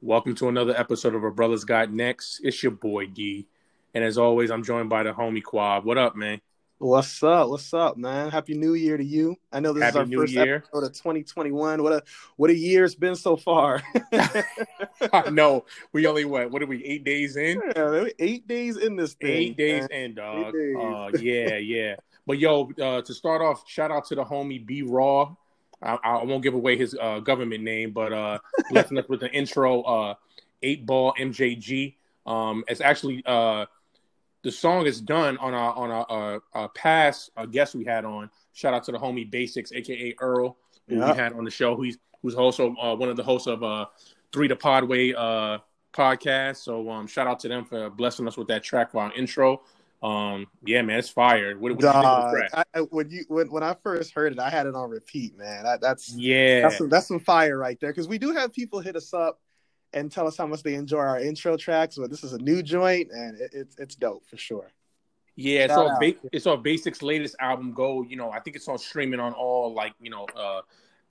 Welcome to another episode of A Brother's Got Next. It's your boy, Guy. And as always, I'm joined by the homie, Kwab. What up, man? What's up? What's up, man? Happy New Year to you. I know this Happy is our New first year. Episode of 2021. What a year it's been so far. No, we only what are we, 8 days in? Yeah, 8 days in this thing. 8 days in, dog. Yeah. But yo, to start off, shout out to the homie B Raw. I won't give away his government name, but blessing us with an intro, 8-Ball MJG. It's actually the song is done on our past guest we had on. Shout out to the homie Basics, aka Earl, who we had on the show. Who's also one of the hosts of Three to Podway podcast. So shout out to them for blessing us with that track for our intro. Yeah, man, it's fire. What you think of the track? When I first heard it, I had it on repeat, man. That's some fire right there. Because we do have people hit us up and tell us how much they enjoy our intro tracks, but this is a new joint and it's dope for sure. Yeah, it's on Basic's latest album, Gold. You know, I think it's on streaming on all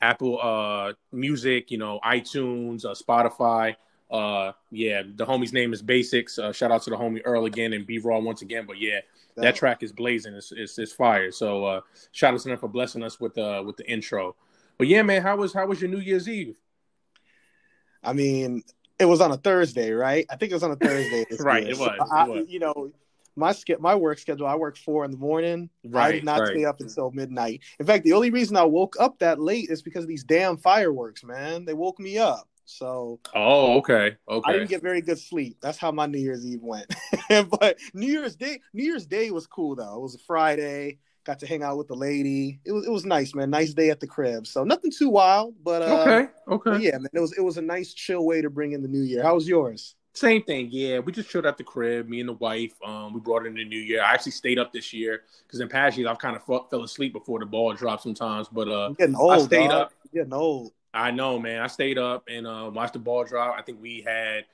Apple Music, iTunes, Spotify. The homie's name is Basics. Shout out to the homie Earl again and B Raw once again. But yeah, that track is blazing. It's fire. So shout out to them for blessing us with the intro. But yeah, man, how was your New Year's Eve? I mean, it was on a Thursday, right? I think it was on a Thursday. Right, year. It was. My work schedule, I work 4 a.m. Right, I did not stay up until midnight. In fact, the only reason I woke up that late is because of these damn fireworks, man. They woke me up. So, okay. I didn't get very good sleep. That's how my New Year's Eve went. But New Year's Day was cool though. It was a Friday. Got to hang out with the lady. It was nice, man. Nice day at the crib. So nothing too wild, but okay. But yeah, man. It was a nice chill way to bring in the New Year. How was yours? Same thing. Yeah, we just chilled at the crib. Me and the wife. We brought in the New Year. I actually stayed up this year because in past years I've kind of fell asleep before the ball dropped sometimes. But I'm getting old. I stayed up. You're getting old. I know, man. I stayed up and watched the ball drop. I think we had,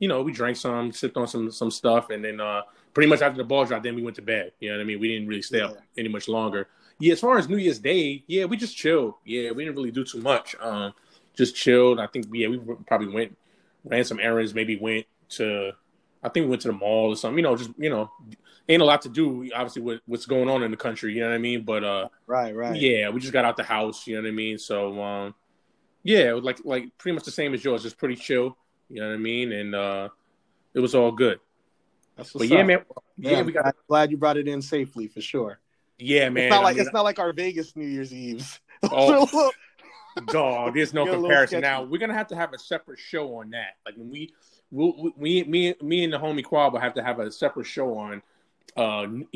we drank some, sipped on some stuff, and then pretty much after the ball drop, then we went to bed. You know what I mean? We didn't really stay up any much longer. Yeah, as far as New Year's Day, yeah, we just chilled. Yeah, we didn't really do too much. Just chilled. I think, we probably ran some errands, maybe went to the mall or something. Ain't a lot to do, obviously, with what's going on in the country. You know what I mean? But yeah, we just got out the house. You know what I mean? So, yeah, it was like pretty much the same as yours. Just pretty chill, you know what I mean, and it was all good. That's what's up. Yeah, man. Yeah, I'm glad you brought it in safely for sure. Yeah, man. It's not like our Vegas New Year's Eves. Oh, dog, there's no comparison. Now we're gonna have to have a separate show on that. Like when we and the homie Kwab will have to have a separate show on,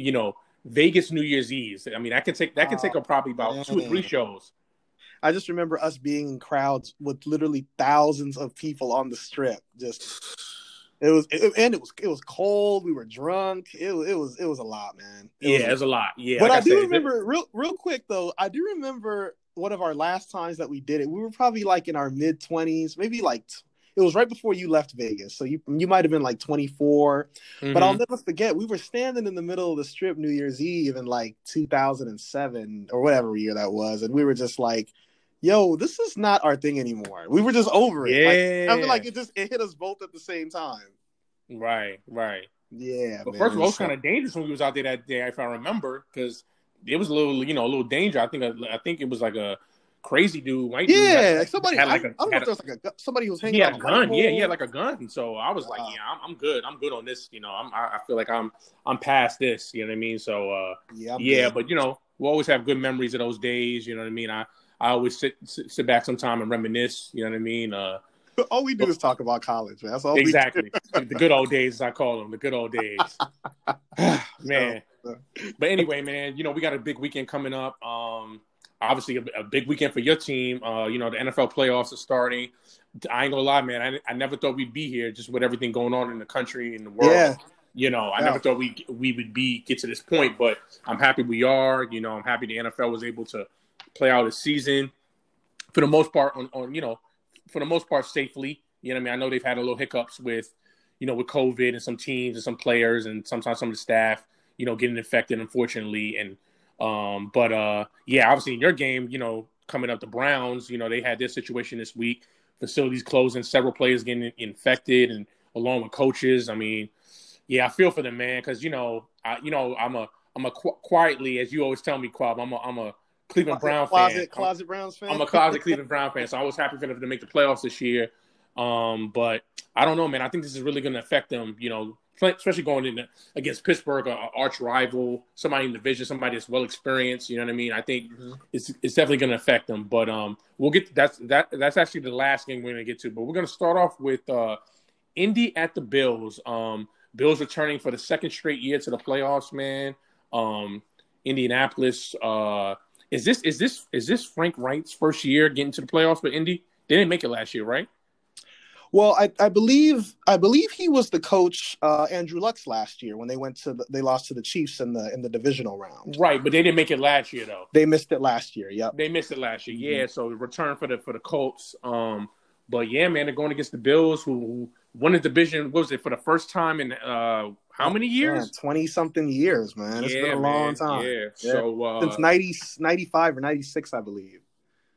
Vegas New Year's Eve. I mean, that can take up probably about 2 or 3 shows. I just remember us being in crowds with literally thousands of people on the strip. It was cold. We were drunk. It was a lot, man. It was a lot. Yeah, but I remember real quick though. I do remember one of our last times that we did it. We were probably like in our mid 20s, maybe like it was right before you left Vegas. So you might have been like 24. Mm-hmm. But I'll never forget. We were standing in the middle of the strip New Year's Eve in like 2007 or whatever year that was, and we were just like, yo, this is not our thing anymore. We were just over it. Yeah. It hit us both at the same time. Right. Yeah. But first of all, it was kind of dangerous when we was out there that day, if I remember, because it was a little danger. I think it was like a crazy dude, white dude. Yeah, somebody who was hanging out. He had a gun. Yeah, he had like a gun. So I was like, yeah, I'm good. I'm good on this. I feel like I'm past this. You know what I mean? So yeah, but we always have good memories of those days. You know what I mean? I always sit back sometime and reminisce. You know what I mean? All we do is talk about college, man. That's all. Exactly. The good old days, as I call them. The good old days, man. But anyway, man, we got a big weekend coming up. Obviously, a big weekend for your team. The NFL playoffs are starting. I ain't gonna lie, man. I never thought we'd be here, just with everything going on in the country and the world. Yeah. I never thought we would get to this point, but I'm happy we are. I'm happy the NFL was able to play out a season for the most part on safely. You know what I mean? I know they've had a little hiccups with COVID and some teams and some players and sometimes some of the staff, getting infected, unfortunately. And, but obviously in your game, coming up the Browns, they had their situation this week. facilities closing, several players getting infected, and along with coaches. I mean, yeah, I feel for them, man, because I'm quietly, as you always tell me, Kwab, I'm a Cleveland Brown fan. Closet Browns fan. I'm a closet Cleveland Brown fan, so I was happy for them to make the playoffs this year. But I don't know, man. I think this is really going to affect them, you know, especially going in against Pittsburgh, an arch rival, somebody in the division, somebody that's well experienced. You know what I mean? I think it's definitely going to affect them. But we'll get that's actually the last game we're going to get to. But we're going to start off with Indy at the Bills. Bills returning for the second straight year to the playoffs, man. Indianapolis. Is this Frank Wright's first year getting to the playoffs with Indy? They didn't make it last year, right? Well, I believe he was the coach Andrew Luck's last year when they went to they lost to the Chiefs in the divisional round. Right, but they didn't make it last year though. They missed it last year. Yep. They missed it last year. Yeah, so return for the Colts. But yeah, man, they're going against the Bills who won the division. What was it, for the first time in how many years? 20-something years, man. It's been a long time. Yeah. So since 95 or 96, I believe.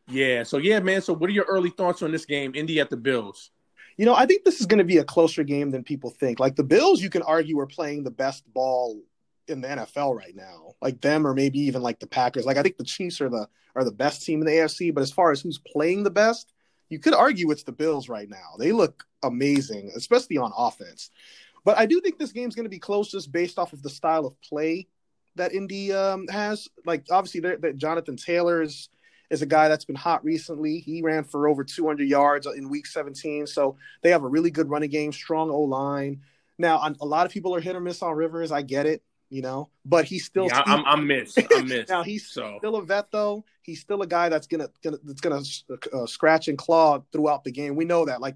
Yeah. So yeah, man. So what are your early thoughts on this game, Indy at the Bills? You know, I think this is going to be a closer game than people think. Like, the Bills, you can argue, are playing the best ball in the NFL right now. Like, them or maybe even, like, the Packers. Like, I think the Chiefs are the best team in the AFC. But as far as who's playing the best, you could argue it's the Bills right now. They look amazing, especially on offense. But I do think this game's going to be closest based off of the style of play that Indy has. Like, obviously, Jonathan Taylor's is a guy that's been hot recently. He ran for over 200 yards in Week 17, so they have a really good running game, strong O-line. Now, a lot of people are hit or miss on Rivers. I get it, you know, but he's still I'm missed. Now, he's still a vet, though. He's still a guy that's gonna scratch and claw throughout the game. We know that. Like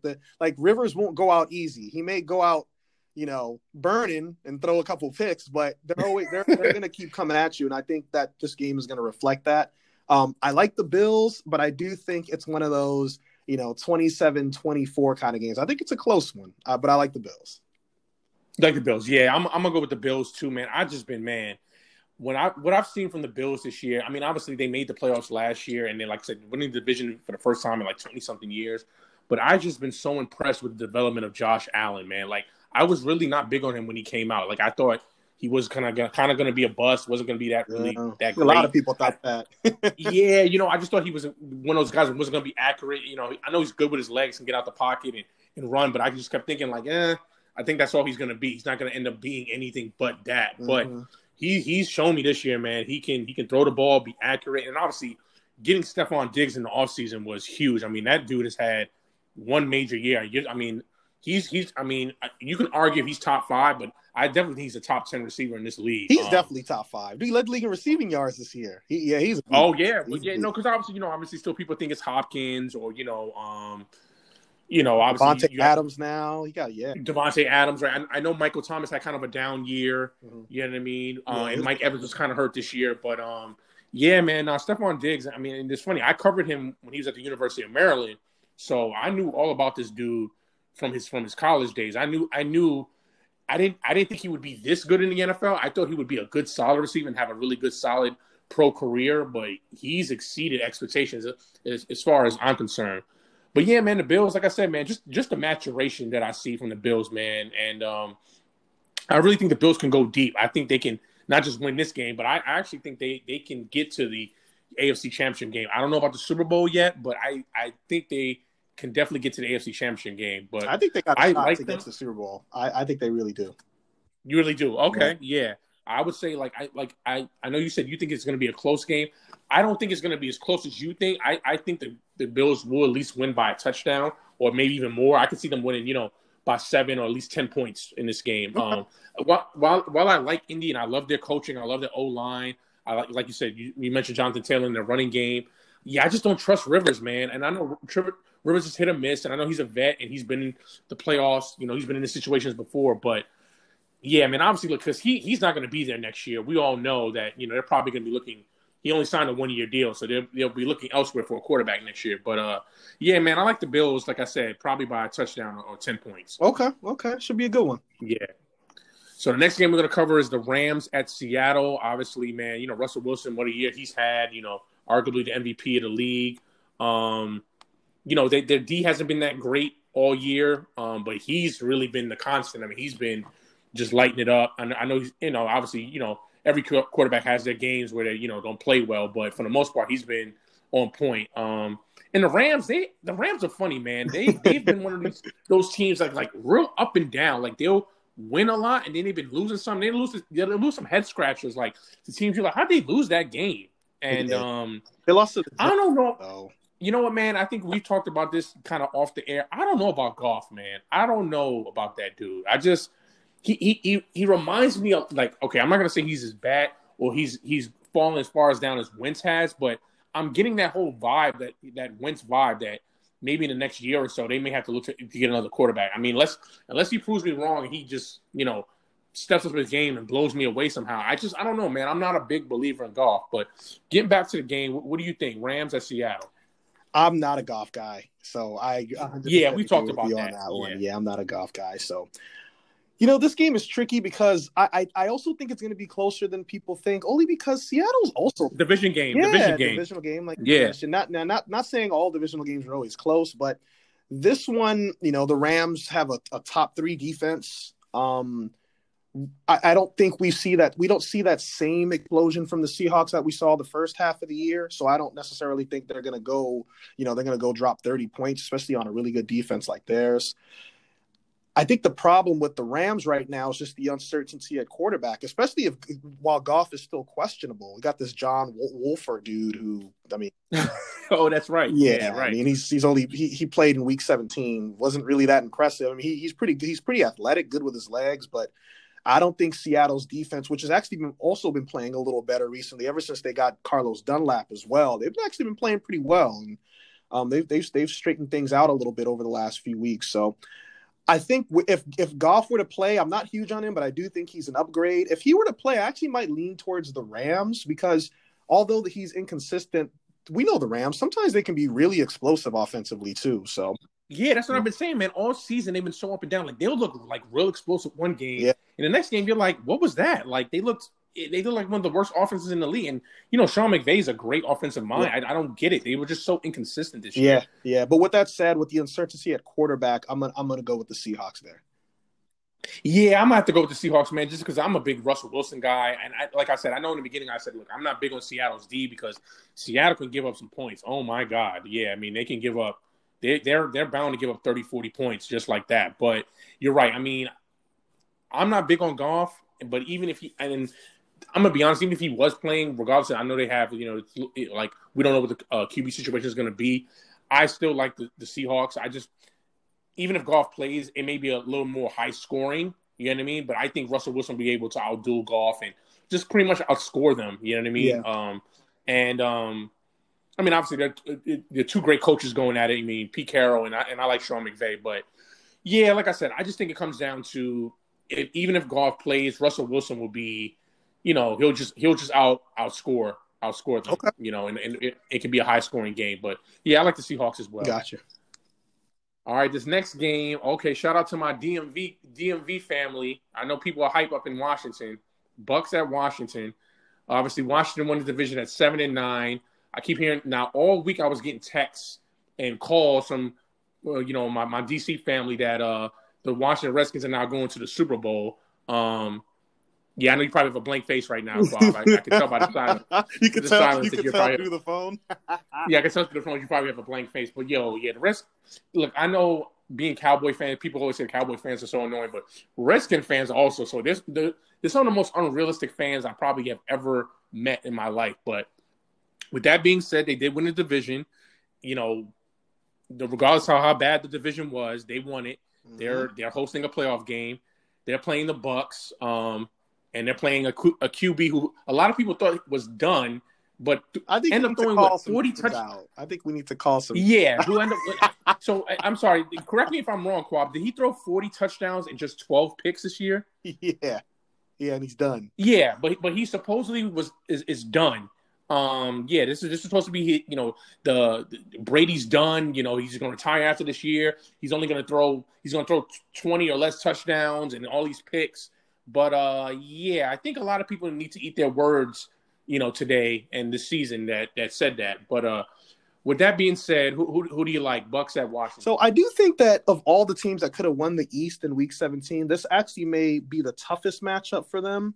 Rivers won't go out easy. He may go out, you know, burning and throw a couple picks, but they're gonna keep coming at you. And I think that this game is gonna reflect that. I like the Bills, but I do think it's one of those, you know, 27-24 kind of games. I think it's a close one, but I like the Bills. Like the Bills, yeah. I'm gonna go with the Bills too, man. I've just been, man, what I've seen from the Bills this year. I mean, obviously they made the playoffs last year, and they, like I said, winning the division for the first time in like 20-something years. But I've just been so impressed with the development of Josh Allen, man. Like, I was really not big on him when he came out. Like, I thought he was kind of going to be a bust. Wasn't going to be that really that great. A lot of people thought that. Yeah, you know, I just thought he was one of those guys that wasn't going to be accurate. You know, I know he's good with his legs and get out the pocket and run, but I just kept thinking like, I think that's all he's going to be. He's not going to end up being anything but that. Mm-hmm. But he's shown me this year, man. He can throw the ball, be accurate, and obviously getting Stephon Diggs in the offseason was huge. I mean, that dude has had one major year. I mean, He's you can argue if he's top five, but I definitely think he's a top 10 receiver in this league. He's definitely top five. He led the league in receiving yards this year. Because obviously, you know, still people think it's Hopkins or, you know, obviously Devontae Adams now. Devontae Adams, right? I know Michael Thomas had kind of a down year. Mm-hmm. You know what I mean? And Mike Evans was kind of hurt this year, but yeah, man. Now Stephon Diggs. I mean, and it's funny. I covered him when he was at the University of Maryland, so I knew all about this dude from his college days. I didn't think he would be this good in the NFL. I thought he would be a good solid receiver and have a really good solid pro career, but he's exceeded expectations as far as I'm concerned. But yeah, man, the Bills, like I said, man, just the maturation that I see from the Bills, man. And I really think the Bills can go deep. I think they can not just win this game, but I actually think they can get to the AFC Championship game. I don't know about the Super Bowl yet, but I think they can definitely get to the AFC Championship game, but I think they got a shot to get to the Super Bowl. I think they really do. You really do? Okay, yeah. I would say, I know you said you think it's going to be a close game. I don't think it's going to be as close as you think. I think the Bills will at least win by a touchdown or maybe even more. I could see them winning, you know, by 7 or at least 10 points in this game. While I like Indy and I love their coaching, I love their O-line. I like you said, you mentioned Jonathan Taylor in their running game. Yeah, I just don't trust Rivers, man. And I know Rivers is hit or miss, and I know he's a vet, and he's been in the playoffs. You know, he's been in these situations before. But, yeah, I mean, obviously, look, because he's not going to be there next year. We all know that, you know, they're probably going to be looking. He only signed a one-year deal, so they'll be looking elsewhere for a quarterback next year. But, yeah, man, I like the Bills, like I said, probably by a touchdown or 10 points. Okay. Should be a good one. Yeah. So the next game we're going to cover is the Rams at Seattle. Obviously, man, you know, Russell Wilson, what a year he's had, you know, arguably the MVP of the league. you know, their D hasn't been that great all year, but he's really been the constant. I mean, he's been just lighting it up. I know, you know, obviously, you know, every quarterback has their games where they, you know, don't play well, but for the most part, he's been on point. And the Rams, the Rams are funny, man. They've been one of those teams like real up and down. Like they'll win a lot, and then they've been losing some. They lose some head scratchers. Like the teams, you're like, how'd they lose that game? And they lost to the Jets. I don't know. Though. You know what, man? I think we talked about this kind of off the air. I don't know about Goff, man. I don't know about that dude. I just he reminds me of, like, okay, I'm not gonna say he's as bad or he's fallen as far as down as Wentz has, but I'm getting that whole vibe that Wentz vibe that maybe in the next year or so they may have to look to get another quarterback. I mean, unless he proves me wrong and he just, you know, steps up his game and blows me away somehow. I don't know, man. I'm not a big believer in Goff, but getting back to the game, what do you think? Rams at Seattle. I'm not a Goff guy, so we talked about that one. Yeah, I'm not a Goff guy, so you know this game is tricky because I also think it's going to be closer than people think, only because Seattle's also divisional game, like yeah. Not saying all divisional games are always close, but this one, you know, the Rams have a top three defense. I don't think we don't see that same explosion from the Seahawks that we saw the first half of the year. So I don't necessarily think they're going to go, you know, they're going to go drop 30 points, especially on a really good defense like theirs. I think the problem with the Rams right now is just the uncertainty at quarterback, especially while Goff is still questionable. We got this John Wolford dude who, I mean, oh, that's right. Yeah, right. I mean, he played in week 17, wasn't really that impressive. I mean, he's pretty athletic, good with his legs, but I don't think Seattle's defense, which has actually also been playing a little better recently, ever since they got Carlos Dunlap as well, they've actually been playing pretty well, and they've straightened things out a little bit over the last few weeks. So I think if Goff were to play, I'm not huge on him, but I do think he's an upgrade. If he were to play, I actually might lean towards the Rams because although he's inconsistent, we know the Rams sometimes they can be really explosive offensively too. So. Yeah, that's what I've been saying, man. All season, they've been so up and down. Like, they'll look, like, real explosive one game. Yeah. And the next game, you're like, what was that? Like, they look like one of the worst offenses in the league. And, you know, Sean McVay's a great offensive mind. Yeah. I don't get it. They were just so inconsistent this year. Yeah. But with that said, with the uncertainty at quarterback, I'm gonna go with the Seahawks there. Yeah, I'm going to have to go with the Seahawks, man, just because I'm a big Russell Wilson guy. And I know in the beginning I said, look, I'm not big on Seattle's D because Seattle can give up some points. Oh, my God. Yeah, I mean, they can give up. They're bound to give up 30, 40 points just like that. But you're right. I mean, I'm not big on Goff, but even if I'm going to be honest, even if he was playing, regardless, I know they have, you know, like we don't know what the QB situation is going to be. I still like the Seahawks. I just, even if Goff plays, it may be a little more high scoring. You know what I mean? But I think Russell Wilson will be able to outdo Goff and just pretty much outscore them. You know what I mean? Yeah. I mean, obviously, they're two great coaches going at it. I mean, Pete Carroll and I like Sean McVay. But, yeah, like I said, I just think it comes down to even if Goff plays, Russell Wilson will be, you know, he'll just outscore them, okay. You know, and it can be a high-scoring game. But, yeah, I like the Seahawks as well. Gotcha. All right, this next game, okay, shout out to my DMV family. I know people are hype up in Washington. Bucks at Washington. Obviously, Washington won the division at 7-9. I keep hearing now all week I was getting texts and calls from, you know, my DC family that the Washington Redskins are now going to the Super Bowl. Yeah, I know you probably have a blank face right now, Bob. I can tell by the silence. You can tell through the phone. Yeah, I can tell through the phone. You probably have a blank face. But, yo, yeah, the rest. Look, I know being Cowboy fans, people always say Cowboy fans are so annoying, but Redskin fans also. So they're some of the most unrealistic fans I probably have ever met in my life. But with that being said, they did win the division. You know, regardless of how bad the division was, they won it. Mm-hmm. They're hosting a playoff game. They're playing the Bucks, and they're playing a QB who a lot of people thought was done, but I think end up throwing 40 touchdowns. I think we need to call some. Yeah, who end up? So I'm sorry. Correct me if I'm wrong, Kwab. Did he throw 40 touchdowns and just 12 picks this year? Yeah, and he's done. Yeah, but he supposedly is done. This is supposed to be, you know, the Brady's done, you know, he's going to retire after this year. He's only going to throw, 20 or less touchdowns and all these picks. But, I think a lot of people need to eat their words, you know, today and this season that said that, but, With that being said, who do you like? Bucks at Washington. So I do think that of all the teams that could have won the East in Week 17, this actually may be the toughest matchup for them,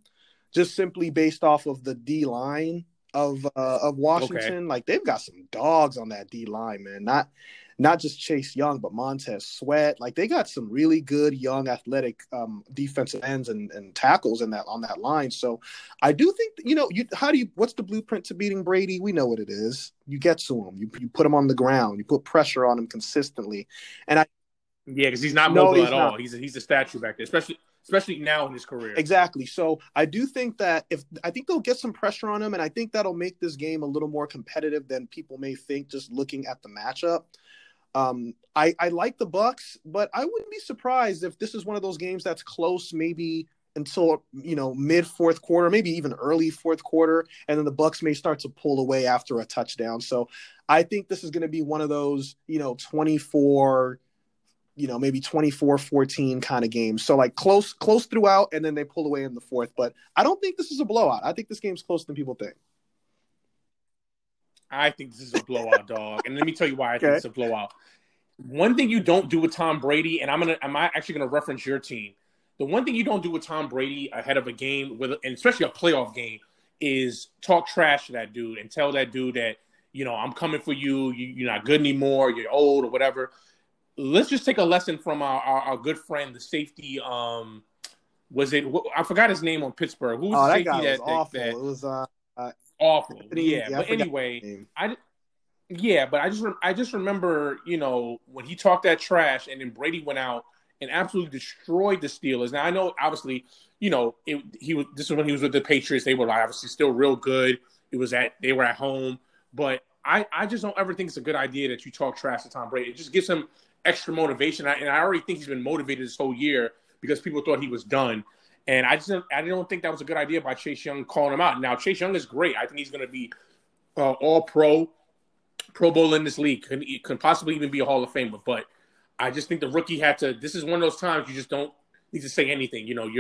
just simply based off of the D line of Washington. Okay. Like they've got some dogs on that D line, man. Not just Chase Young, but Montez Sweat. Like they got some really good young athletic defensive ends and tackles in that on that line. So I do think, what's the blueprint to beating Brady? We know what it is. You get to him. You put him on the ground. You put pressure on him consistently. Because he's not mobile at all. He's a statue back there, especially now in his career. Exactly. So I do think that I think they'll get some pressure on him, and I think that'll make this game a little more competitive than people may think just looking at the matchup. I like the Bucks, but I wouldn't be surprised if this is one of those games that's close, maybe until mid fourth quarter, maybe even early fourth quarter, and then the Bucks may start to pull away after a touchdown. So I think this is going to be one of those 24, maybe 24-14 kind of games. So like close throughout, and then they pull away in the fourth. But I don't think this is a blowout. I think this game's closer than people think. I think this is a blowout, dog. And let me tell you why I think it's a blowout. One thing you don't do with Tom Brady, and I'm actually gonna reference your team. The one thing you don't do with Tom Brady ahead of a game, and especially a playoff game, is talk trash to that dude and tell that dude that, I'm coming for you, you're not good anymore, you're old or whatever. Let's just take a lesson from our good friend, the safety, I forgot his name on Pittsburgh. Who was the safety that guy was awful. It was awful. Yeah, but anyway, I just remember, when he talked that trash and then Brady went out and absolutely destroyed the Steelers. Now I know obviously, this was when he was with the Patriots. They were obviously still real good. They were at home, but I just don't ever think it's a good idea that you talk trash to Tom Brady. It just gives him extra motivation. And I already think he's been motivated this whole year because people thought he was done. And I don't think that was a good idea by Chase Young calling him out. Now, Chase Young is great. I think he's going to be all pro bowl in this league. Could possibly even be a Hall of Famer. But I just think the rookie this is one of those times you just don't need to say anything. You're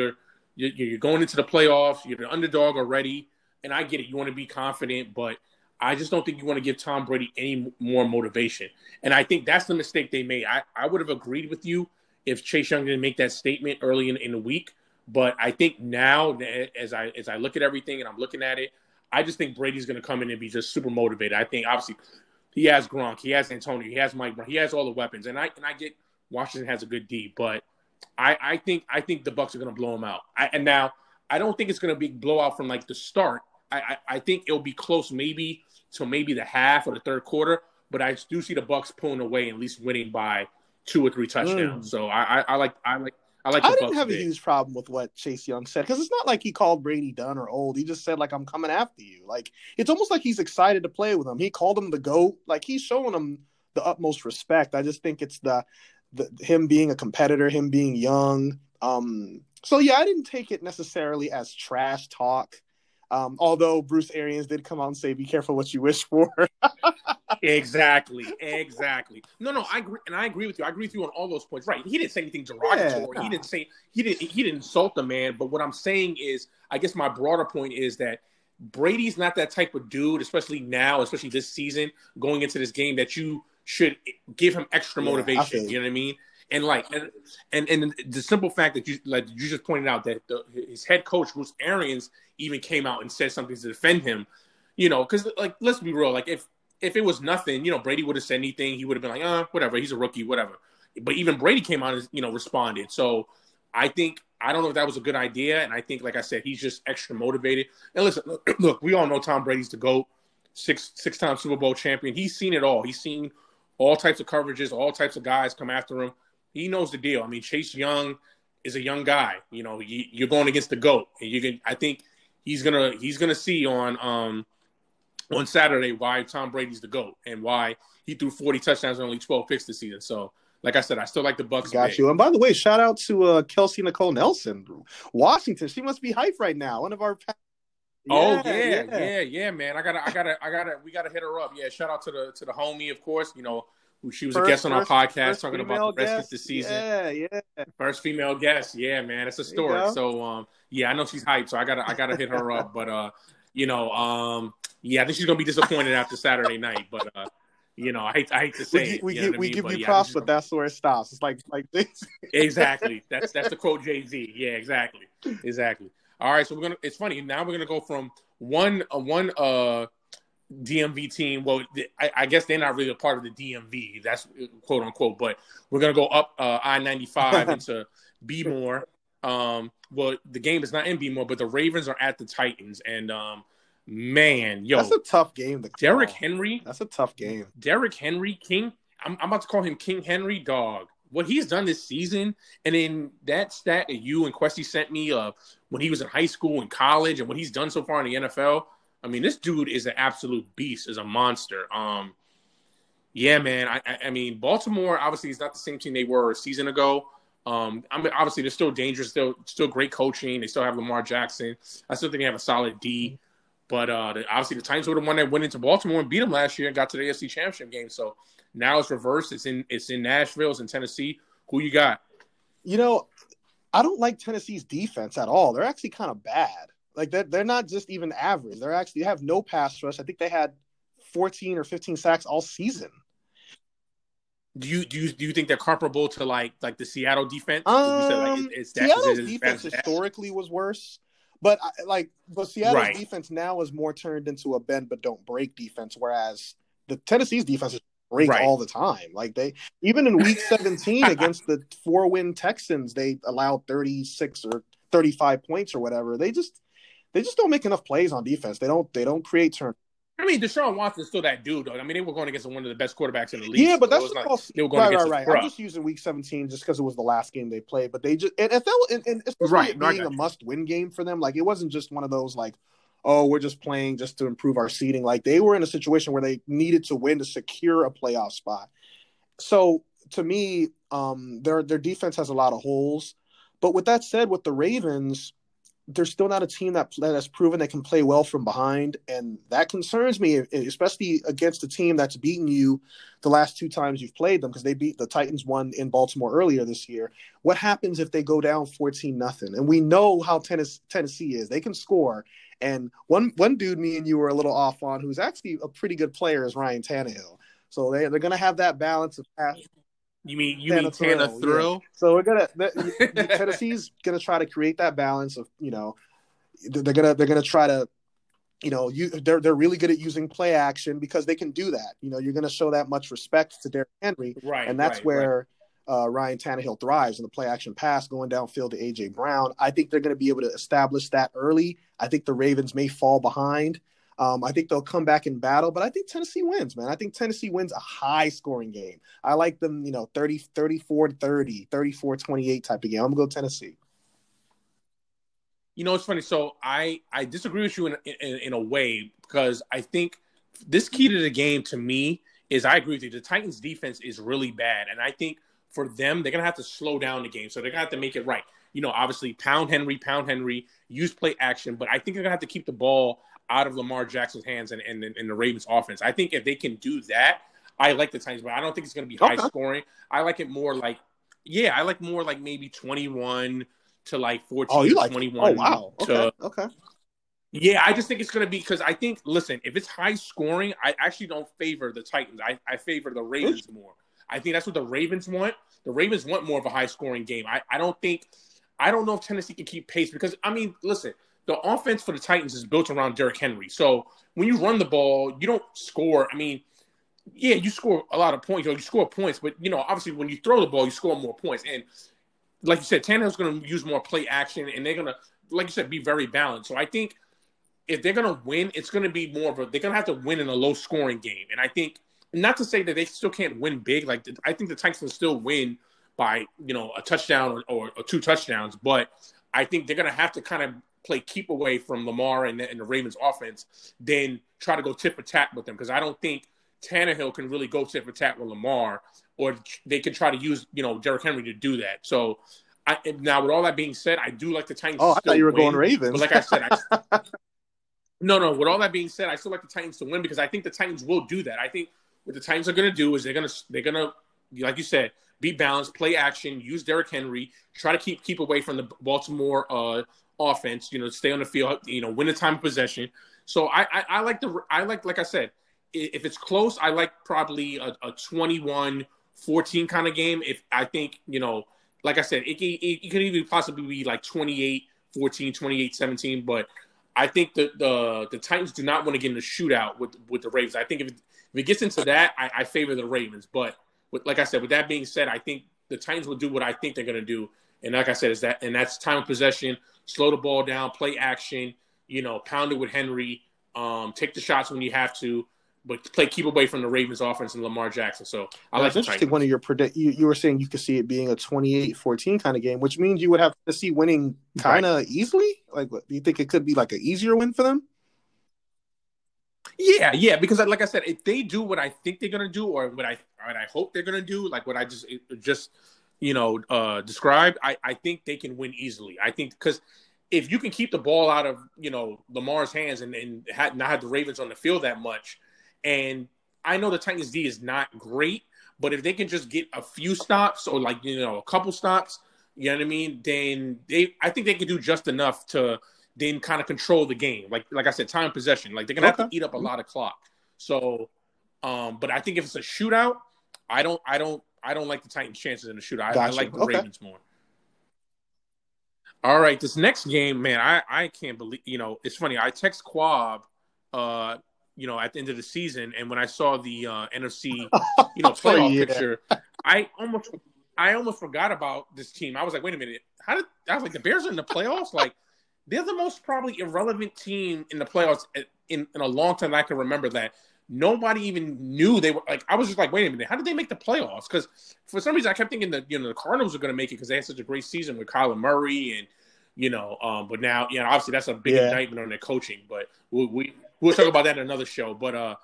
going into the playoffs. You're the underdog already. And I get it. You want to be confident. But I just don't think you want to give Tom Brady any more motivation. And I think that's the mistake they made. I would have agreed with you if Chase Young didn't make that statement early in the week. But I think now, as I look at everything and I'm looking at it, I just think Brady's going to come in and be just super motivated. I think, obviously, he has Gronk, he has Antonio, he has Mike Brown, he has all the weapons. And I get Washington has a good D, but I think the Bucks are going to blow him out. And now, I don't think it's going to be blowout from, the start. I think it'll be close maybe to the half or the third quarter, but I do see the Bucks pulling away and at least winning by 2 or 3 touchdowns. So I didn't have a huge problem with what Chase Young said, because it's not like he called Brady done or old. He just said, I'm coming after you. It's almost like he's excited to play with him. He called him the GOAT. He's showing him the utmost respect. I just think it's the him being a competitor, him being young. So, I didn't take it necessarily as trash talk. Although Bruce Arians did come out and say, be careful what you wish for. Exactly. No, I agree. And I agree with you. I agree with you on all those points. Right. He didn't say anything derogatory. Yeah, no. He didn't insult the man. But what I'm saying is, I guess my broader point is that Brady's not that type of dude, especially now, especially this season, going into this game, that you should give him extra motivation. You know what I mean? And and the simple fact that you just pointed out that his head coach Bruce Arians even came out and said something to defend him, because let's be real, if it was nothing, Brady would have said anything, he would have been like, whatever, he's a rookie, whatever. But even Brady came out and responded. So I don't know if that was a good idea, and I think, like I said, he's just extra motivated. And listen, look, we all know Tom Brady's the GOAT, six-time Super Bowl champion. He's seen it all. He's seen all types of coverages, all types of guys come after him. He knows the deal. I mean, Chase Young is a young guy. You're going against the GOAT, and I think he's gonna see on Saturday why Tom Brady's the GOAT and why he threw 40 touchdowns and only 12 picks this season. So, like I said, I still like the Bucks. Got you. And by the way, shout out to Kelsey Nicole Nelson, Washington. She must be hyped right now. One of our. Yeah, man. We gotta hit her up. Yeah, shout out to the homie, of course. She was a guest on our podcast talking about the Redskins this season. Yeah. First female guest. Yeah, man. It's a story. So, I know she's hyped, so I gotta hit her up. But, I think she's gonna be disappointed after Saturday night. But You know, I hate to say it. We give you props, but that's where it stops. It's like this. Exactly. That's the quote, Jay-Z. Yeah, exactly. All right, so we're gonna. It's funny. Now we're gonna go from one DMV team. Well, I guess they're not really a part of the DMV. That's quote unquote. But we're gonna go up I-95 into Bmore. Well, the game is not in Bmore, but the Ravens are at the Titans, and man, yo, that's a tough game. Derrick Henry, King. I'm about to call him King Henry, dog. What he's done this season, and in that stat that you and Questy sent me of when he was in high school and college, and what he's done so far in the NFL. I mean, this dude is an absolute beast, is a monster. Yeah, man. I mean, Baltimore obviously is not the same team they were a season ago. I mean, obviously they're still dangerous, still great coaching. They still have Lamar Jackson. I still think they have a solid D. But obviously the Titans were the one that went into Baltimore and beat them last year and got to the AFC Championship game. So now it's reversed. It's in Nashville. It's in Tennessee. Who you got? You know, I don't like Tennessee's defense at all. They're actually kind of bad. Like they're not just even average. They have no pass rush. I think they had 14 or 15 sacks all season. Do you think they're comparable to like the Seattle defense? Seattle's defense historically was worse. But Seattle's defense now is more turned into a bend but don't break defense, whereas the Tennessee's defense is break all the time. Like they even in week 17 against the 4-win Texans, they allowed 36 or 35 points or whatever. They just don't make enough plays on defense. They don't create turnovers. I mean, Deshaun Watson's still that dude, though. I mean, they were going against one of the best quarterbacks in the league. Yeah, but that's right. I'm just using Week 17 just because it was the last game they played. But they just being a must-win game for them. Like it wasn't just one of those like, oh, we're just playing just to improve our seeding. Like they were in a situation where they needed to win to secure a playoff spot. So to me, their defense has a lot of holes. But with that said, with the Ravens, they're still not a team that has proven they can play well from behind. And that concerns me, especially against a team that's beaten you the last two times you've played them, because they beat the Titans one in Baltimore earlier this year. What happens if they go down 14-0? And we know how Tennessee is. They can score. And one dude me and you were a little off on, who's actually a pretty good player, is Ryan Tannehill. So they're going to have that balance of pass. You mean Tana Thrill? Yeah. So we're gonna Tennessee's gonna try to create that balance of, you know, they're gonna try to, you know, they're really good at using play action because they can do that. You know, you're gonna show that much respect to Derrick Henry, right? And that's where Ryan Tannehill thrives in the play action pass going downfield to AJ Brown. I think they're gonna be able to establish that early. I think the Ravens may fall behind. I think they'll come back in battle, but I think Tennessee wins, man. I think Tennessee wins a high-scoring game. I like them, you know, 34-30, 34-28 type of game. I'm going to go Tennessee. You know, it's funny. So I disagree with you in a way, because I think this key to the game to me is, I agree with you, the Titans' defense is really bad, and I think for them, they're going to have to slow down the game, so they're going to have to make it right. You know, obviously, pound Henry, use play action, but I think they're going to have to keep the ball out of Lamar Jackson's hands and the Ravens' offense. I think if they can do that, I like the Titans, but I don't think it's going to be high scoring. I like it more like, maybe 21 to like 14, 21. Oh, wow. Okay. Yeah, I just think it's going to be, because I think, listen, if it's high scoring, I actually don't favor the Titans. I favor the Ravens more. I think that's what the Ravens want. The Ravens want more of a high scoring game. I don't know if Tennessee can keep pace, because, I mean, listen, the offense for the Titans is built around Derrick Henry. So when you run the ball, you don't score. I mean, yeah, you score a lot of points. You score points, but, you know, obviously when you throw the ball, you score more points. And like you said, Tannehill's going to use more play action, and they're going to, like you said, be very balanced. So I think if they're going to win, it's going to be more of a – they're going to have to win in a low-scoring game. And I think – not to say that they still can't win big. Like, I think the Titans will still win by, you know, a touchdown or two touchdowns, but I think they're going to have to kind of – play keep away from Lamar and the Ravens offense, then try to go tit for tat with them. Because I don't think Tannehill can really go tit for tat with Lamar, or they can try to use, you know, Derrick Henry to do that. So now with all that being said, I do like the Titans. Oh, I thought you were going Ravens. But like I said, no. With all that being said, I still like the Titans to win, because I think the Titans will do that. I think what the Titans are going to do is they're going to, like you said, be balanced, play action, use Derrick Henry, try to keep away from the Baltimore offense, you know, stay on the field, you know, win the time of possession. So I like, like I said, if it's close, I like probably a 21-14 kind of game. If I think, you know, like I said, it could even possibly be like 28-14, 28-17. But I think the Titans do not want to get in the shootout with the Ravens. I think if it gets into that, I favor the Ravens. But like I said, with that being said, I think the Titans will do what I think they're going to do. And like I said, that's time of possession, slow the ball down, play action, you know, pound it with Henry, take the shots when you have to, but keep away from the Ravens offense and Lamar Jackson. So I like the Titans. One of your you were saying you could see it being a 28-14 kind of game, which means you would have to see winning kind of easily. Like, do you think it could be like an easier win for them? Yeah, because like I said, if they do what I think they're going to do or what I hope they're going to do, like what I just you know, described, I think they can win easily. I think because if you can keep the ball out of, you know, Lamar's hands and not have the Ravens on the field that much, and I know the Titans D is not great, but if they can just get a few stops or like, you know, a couple stops, you know what I mean, then I think they can do just enough to then kind of control the game. Like I said, time possession. Like they're going to have to eat up a lot of clock. So, but I think if it's a shootout, I don't like the Titans' chances in the shootout. Gotcha. I like the Ravens more. All right, this next game, man, I can't believe, you know, it's funny. I text Kwab, you know, at the end of the season, and when I saw the NFC, you know, playoff picture, I almost forgot about this team. I was like, wait a minute, I was like, the Bears are in the playoffs? Like, they're the most probably irrelevant team in the playoffs in a long time. I can remember that. Nobody even knew they were like. I was just like, wait a minute, how did they make the playoffs? Because for some reason, I kept thinking that, you know, the Cardinals are going to make it because they had such a great season with Kyler Murray and, you know, but now, you know, obviously that's a big indictment on their coaching. But we'll talk about that in another show. But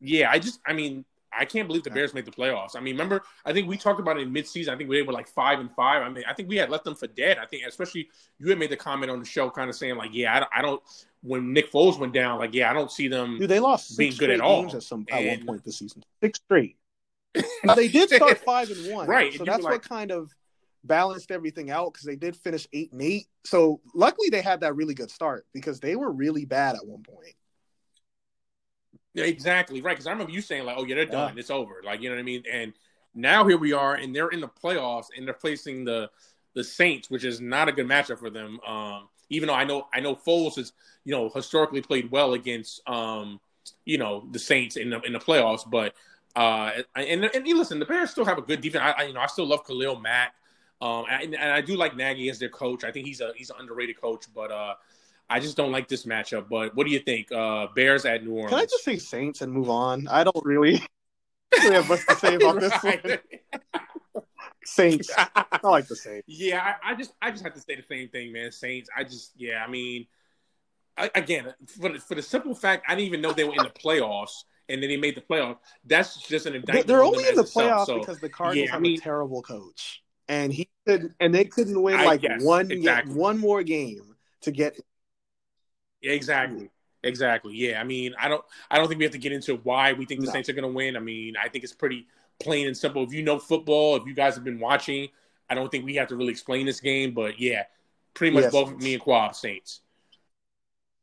yeah, I can't believe the Bears made the playoffs. I mean, remember, I think we talked about it in midseason. I think they were like 5-5. I mean, I think we had left them for dead. I think, especially you had made the comment on the show, kind of saying like, yeah, I don't. When Nick Foles went down, like, yeah, I don't see them. Dude, they lost being good at all games at one point this season. 6 straight. They did start 5-1, right? So that's what kind of balanced everything out because they did finish 8-8. So luckily, they had that really good start because they were really bad at one point. Yeah, exactly right. Because I remember you saying like, "Oh yeah, they're done. It's over." Like, you know what I mean? And now here we are, and they're in the playoffs, and they're facing the Saints, which is not a good matchup for them. Even though I know Foles has, you know, historically played well against you know, the Saints in the playoffs, but and listen, the Bears still have a good defense. I you know, I still love Khalil Mack, and I do like Nagy as their coach. I think he's an underrated coach, but I just don't like this matchup. But what do you think? Bears at New Orleans. Can I just say Saints and move on? I don't really have much to say about this one. Saints. I like the Saints. Yeah, I just have to say the same thing, man. Saints. Again, for the simple fact, I didn't even know they were in the playoffs, and then they made the playoffs. That's just an indictment. They're only in the playoffs because the Cardinals have a terrible coach, and they couldn't win one more game to get. Exactly. Yeah. I mean, I don't think we have to get into why we think the Saints are going to win. I mean, I think it's pretty plain and simple. If you know football, if you guys have been watching, I don't think we have to really explain this game. But yeah, pretty much both me and Kwab Saints.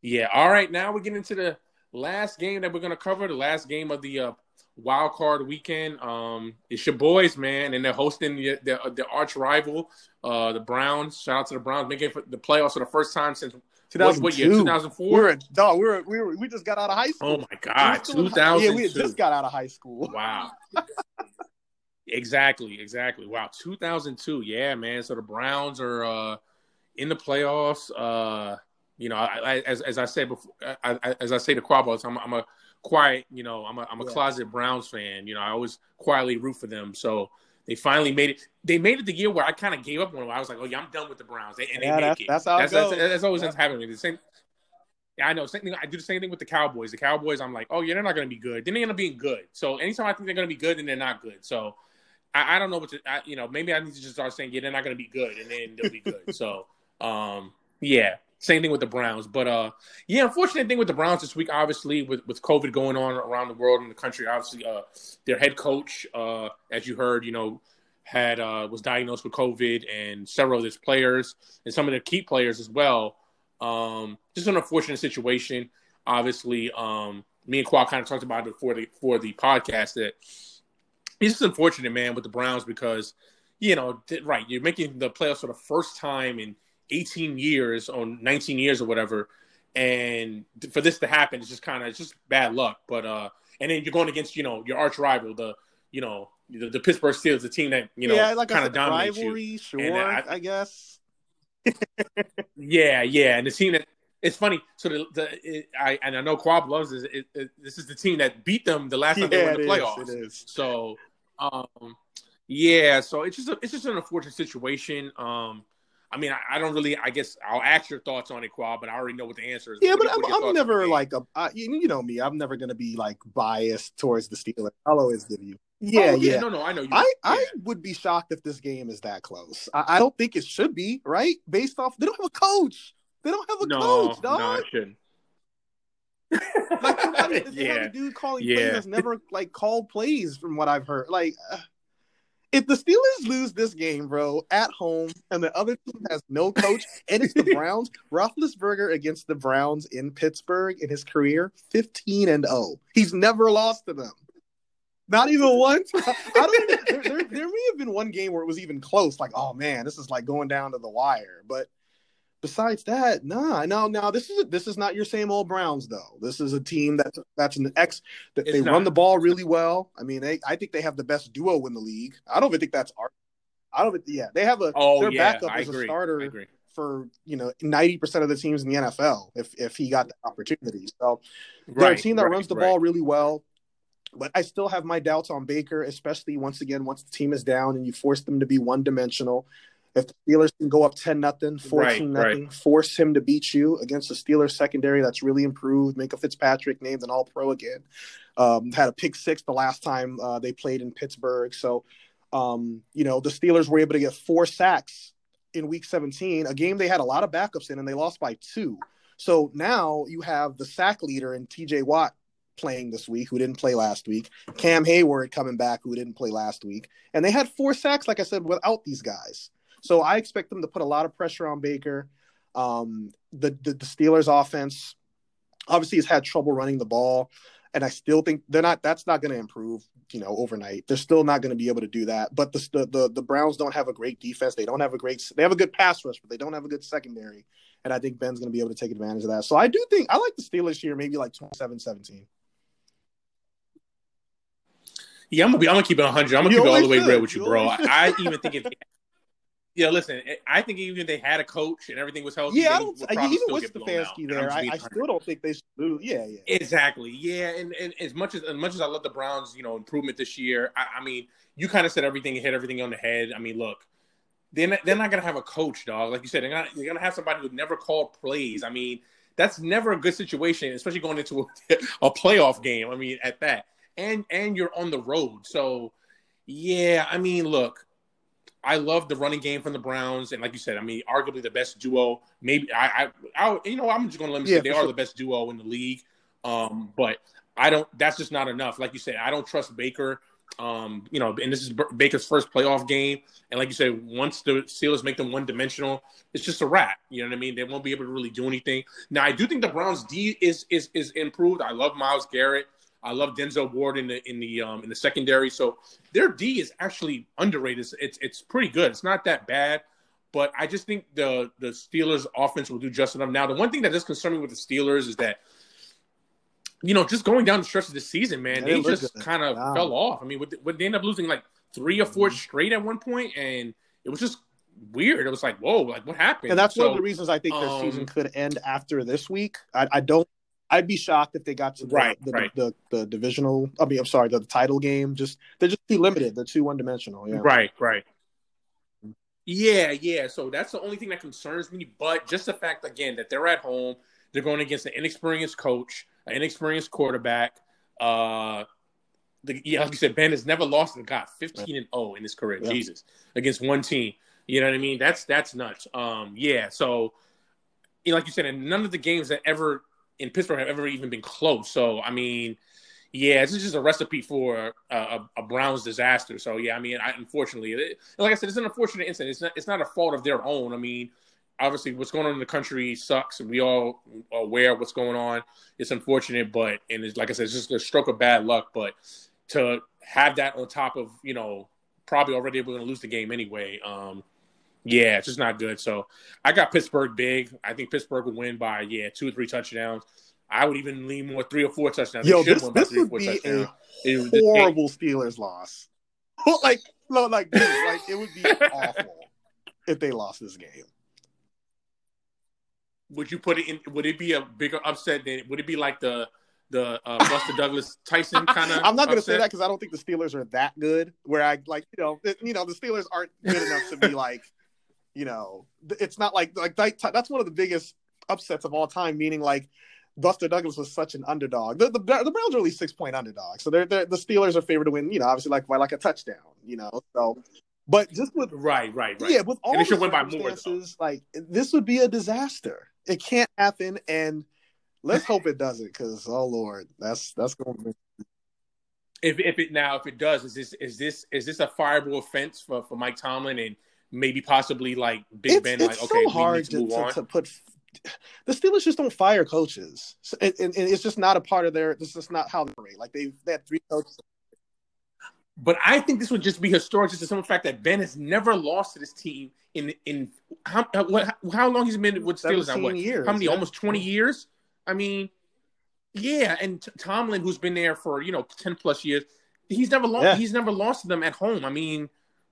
Yeah. All right. Now we get into the last game that we're going to cover, the last game of the wild card weekend. It's your boys, man, and they're hosting the arch rival, the Browns. Shout out to the Browns making the playoffs for the first time since 2002. What year? 2004. We just got out of high school. Oh my God, 2002. Yeah, we just got out of high school. Wow. Exactly. Wow, 2002. Yeah, man. So the Browns are in the playoffs. You know, as I said before, as I say to Kwab all the time, I'm a quiet. You know, I'm a closet Browns fan. You know, I always quietly root for them. So. They finally made it. They made it the year where I kind of gave up on them. I was like, "Oh yeah, I'm done with the Browns." They make it. That's how it goes. That's always what's happening. The same. Yeah, I know. Same thing. I do the same thing with the Cowboys. The Cowboys, I'm like, "Oh yeah, they're not going to be good." Then they end up being good. So anytime I think they're going to be good, then they're not good. So I don't know what to. You know, maybe I need to just start saying, "Yeah, they're not going to be good," and then they'll be good. So yeah, same thing with the Browns. But yeah, unfortunate thing with the Browns this week, obviously with COVID going on around the world and the country, obviously their head coach, as you heard, you know, had was diagnosed with COVID, and several of his players and some of their key players as well. Just an unfortunate situation, obviously. me and Kwab kind of talked about it for the podcast, that it's just unfortunate, man, with the Browns because, you know, right, you're making the playoffs for the first time in 18 years or 19 years or whatever, and for this to happen, it's just bad luck. But and then you're going against, you know, your arch rival, the Pittsburgh Steelers, the team that, you know, kind of dominates rivalry, you. Sure, and I guess. Yeah, and the team that. It's funny. So I know Kwab loves this. This is the team that beat them the last time they were in the playoffs. It is. So, So it's just an unfortunate situation. I mean, I don't really. I guess I'll ask your thoughts on it, Kwab, but I already know what the answer is. Yeah, I'm never like you know me. I'm never gonna be like biased towards the Steelers. I'll always give you. Yeah. No, I know you. I would be shocked if this game is that close. I don't think it should be, right? Based off, they don't have a coach. They don't have a coach, dog. No, it shouldn't. Like, they have a dude calling plays that's never, like, called plays from what I've heard. Like, if the Steelers lose this game, bro, at home, and the other team has no coach, and it's the Browns, Roethlisberger against the Browns in Pittsburgh in his career, 15-0. He's never lost to them. Not even once. There may have been one game where it was even close. Like, oh, man, this is, like, going down to the wire. But besides that, no. This is not your same old Browns, though. This is a team that's an ex. They run the ball really well. I mean, I think they have the best duo in the league. I don't even think that's art. They have a. Oh, their backup is a starter for 90% of the teams in the NFL. If he got the opportunity, so they're a team that runs the ball really well. But I still have my doubts on Baker, especially once the team is down and you force them to be one dimensional. If the Steelers can go up 10-0, 14-0, force him to beat you against the Steelers secondary that's really improved. Minka Fitzpatrick named an All-Pro again. Had a pick six the last time they played in Pittsburgh. So, the Steelers were able to get 4 sacks in Week 17, a game they had a lot of backups in, and they lost by 2. So now you have the sack leader in T.J. Watt playing this week, who didn't play last week. Cam Hayward coming back, who didn't play last week. And they had 4 sacks, like I said, without these guys. So I expect them to put a lot of pressure on Baker. The Steelers offense obviously has had trouble running the ball, and I still think that's not going to improve, overnight. They're still not going to be able to do that. But the Browns don't have a great defense. They have a good pass rush, but they don't have a good secondary. And I think Ben's going to be able to take advantage of that. So I do think I like the Steelers here, maybe like 27-17. Yeah, I'm gonna keep it 100. I'm gonna keep it all the way real with you, bro. I even think if. Yeah, listen, I think even if they had a coach and everything was healthy, yeah, even with Stefanski there, I still don't think they should lose. Yeah. Exactly. Yeah, and as much as I love the Browns, improvement this year, I mean, you kind of said everything and hit everything on the head. I mean, look, they're not going to have a coach, dog. Like you said, they're going to have somebody who never called plays. I mean, that's never a good situation, especially going into a playoff game. I mean, at that. And you're on the road. So, yeah, I mean, look. I love the running game from the Browns, and like you said, I mean, arguably the best duo. Maybe I'm just going to let me say they are the best duo in the league. But I don't. That's just not enough. Like you said, I don't trust Baker. And this is Baker's first playoff game, and like you said, once the Steelers make them one dimensional, it's just a wrap. You know what I mean? They won't be able to really do anything. Now, I do think the Browns' D is improved. I love Myles Garrett. I love Denzel Ward in the secondary. So their D is actually underrated. It's pretty good. It's not that bad, but I just think the Steelers offense will do just enough. Now, the one thing that is concerning with the Steelers is that, just going down the stretch of the season, man, they just kind of fell off. I mean, they ended up losing like 3 or 4 straight at one point, and it was just weird. It was like, whoa, like what happened? And that's one of the reasons I think their season could end after this week. I'd be shocked if they got to the divisional. I mean, I'm sorry, the title game. They're just too limited. They're too one-dimensional. Yeah. Right. Yeah. So that's the only thing that concerns me. But just the fact, again, that they're at home, they're going against an inexperienced coach, an inexperienced quarterback. Like you said, Ben has never lost and got 15-0 in his career. Yeah. Jesus, against one team. You know what I mean? That's nuts. So, like you said, and none of the games that ever. In Pittsburgh have ever even been close. So, I mean, this is just a recipe for a Browns disaster. So, unfortunately, like I said, it's an unfortunate incident. It's not a fault of their own. I mean, obviously what's going on in the country sucks, and we all are aware of what's going on. It's unfortunate, but, and it's, like I said, it's just a stroke of bad luck, but to have that on top of, you know, probably already we're going to lose the game anyway. Yeah, it's just not good. So I got Pittsburgh big. I think Pittsburgh will win by, 2 or 3 touchdowns. I would even lean more 3 or 4 touchdowns. Yo, this would be a horrible Steelers loss. It would be awful if they lost this game. Would you put it in? Would it be a bigger upset than? Would it be like the Buster Douglas Tyson kind of? I'm not going to say that because I don't think the Steelers are that good. Where I the Steelers aren't good enough to be like, it's not like that's one of the biggest upsets of all time. Meaning like. Buster Douglas was such an underdog. The Browns are only 6-point underdogs, so they're the Steelers are favored to win. Obviously by like a touchdown. So, but just with right. Yeah, with all the circumstances, this would be a disaster. It can't happen, and let's hope it doesn't. Because Lord, that's going to be. If it does, is this a fireable offense for Mike Tomlin and maybe possibly like Big Ben? The Steelers just don't fire coaches, and it's just not a part of their. This is not how they operate. Like they had 3 coaches, but I think this would just be historic, just to the fact that Ben has never lost to this team in how long he's been with Steelers now? What years, how many? Yeah. Almost 20 years. I mean, yeah, and Tomlin, who's been there for 10 plus years, he's never lost. Yeah. He's never lost to them at home. I mean,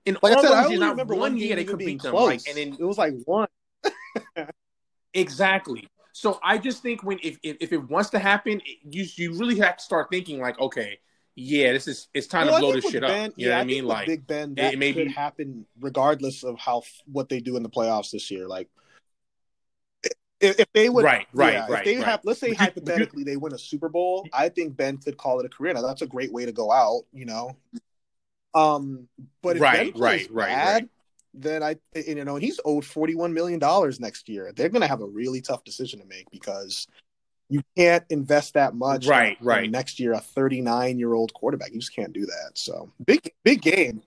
I only remember one year they could beat them, and then it was like one. Exactly. So I just think when if it wants to happen, you really have to start thinking like, okay, it's time to blow this shit up. You know what I mean? Like Big Ben, that could happen regardless of what they do in the playoffs this year. Like if they would, let's say hypothetically they win a Super Bowl, I think Ben could call it a career. Now that's a great way to go out, But if Ben plays bad, then and he's owed $41 million next year. They're going to have a really tough decision to make because you can't invest that much. Right. Next year, a 39-year-old quarterback, you just can't do that. So big game.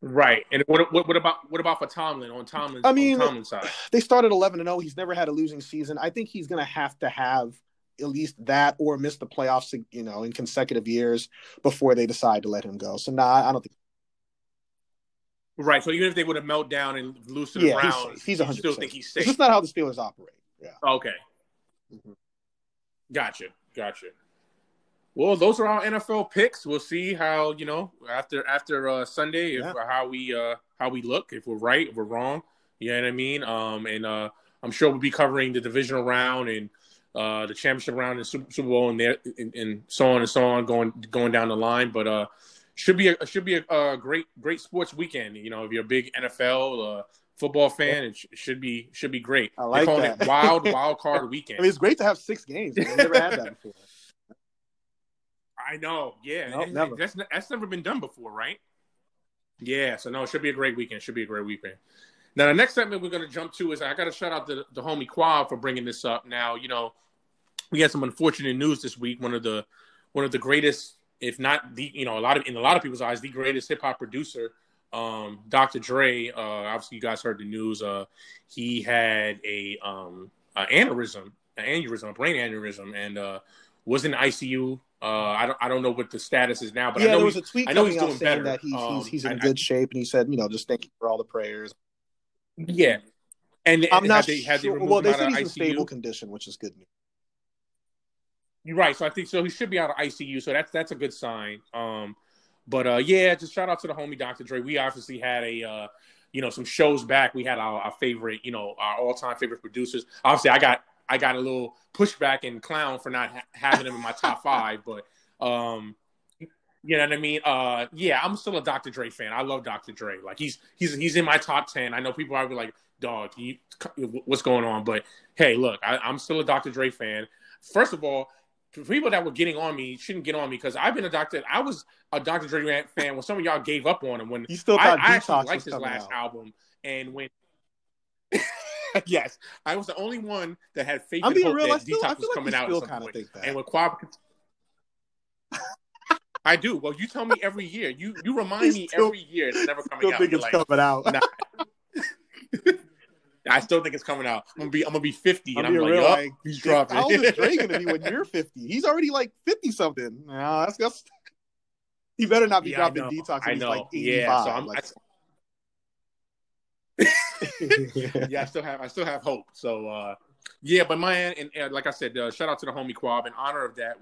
Right. And what about for Tomlin on Tomlin's side? They started 11-0. He's never had a losing season. I think he's going to have at least that or miss the playoffs, in consecutive years before they decide to let him go. So I don't think. Right, so even if they would have meltdown and lose to the Browns, I still think he's safe. It's just not how the Steelers operate. Yeah. Okay. Mm-hmm. Gotcha. Well, those are our NFL picks. We'll see how after Sunday how we look. If we're right, if we're wrong, you know what I mean. And I'm sure we'll be covering the divisional round and the championship round and Super Bowl and so on going down the line, but. Should be a great sports weekend. If you're a big NFL football fan, it should be great. I like it wild card weekend. I mean, it's great to have 6 games. I've never had that before. I know. Yeah, nope, never. That's never been done before, right? Yeah. So no, it should be a great weekend. Now the next segment we're going to jump to is I got to shout out the homie Kwab for bringing this up. Now we had some unfortunate news this week. One of the greatest. If not the, in a lot of people's eyes, the greatest hip hop producer, Dr. Dre. Obviously, you guys heard the news. He had a brain aneurysm, and was in the ICU. I don't know what the status is now, but I know there was a tweet coming out saying that he's in good shape, and he said, just thank you for all the prayers. Yeah, and I'm not sure. Well, they said he's in stable condition, which is good news. You're right. So I think so. He should be out of ICU. So that's a good sign. But just shout out to the homie Dr. Dre. We obviously had some shows back. We had our favorite, our all-time favorite producers. Obviously, I got a little pushback and clown for not having him in my top 5. But you know what I mean? I'm still a Dr. Dre fan. I love Dr. Dre. Like he's in my top 10. I know people are like, dog, what's going on? But hey, look, I'm still a Dr. Dre fan. First of all. People that were getting on me shouldn't get on me because I've been a doctor. I was a Dr. Dre fan when some of y'all gave up on him. When you still thought I actually liked his last album, and when yes, I was the only one that had faith in hope that Detox was coming out. I still kind of think that. And with Kwab, I do. Well, you tell me every year. You remind me every year it's never coming out. Still think it's coming out. I still think it's coming out. I'm gonna be 50, and I'm like, real, like, he's dropping. How old is Dre gonna be when you're 50? He's already like 50-something. No, that's he better not be dropping Detox. I know. Like 85. Yeah, so I'm like, yeah, I still have hope. So yeah, but my and like I said, shout out to the homie Kwab. In honor of that,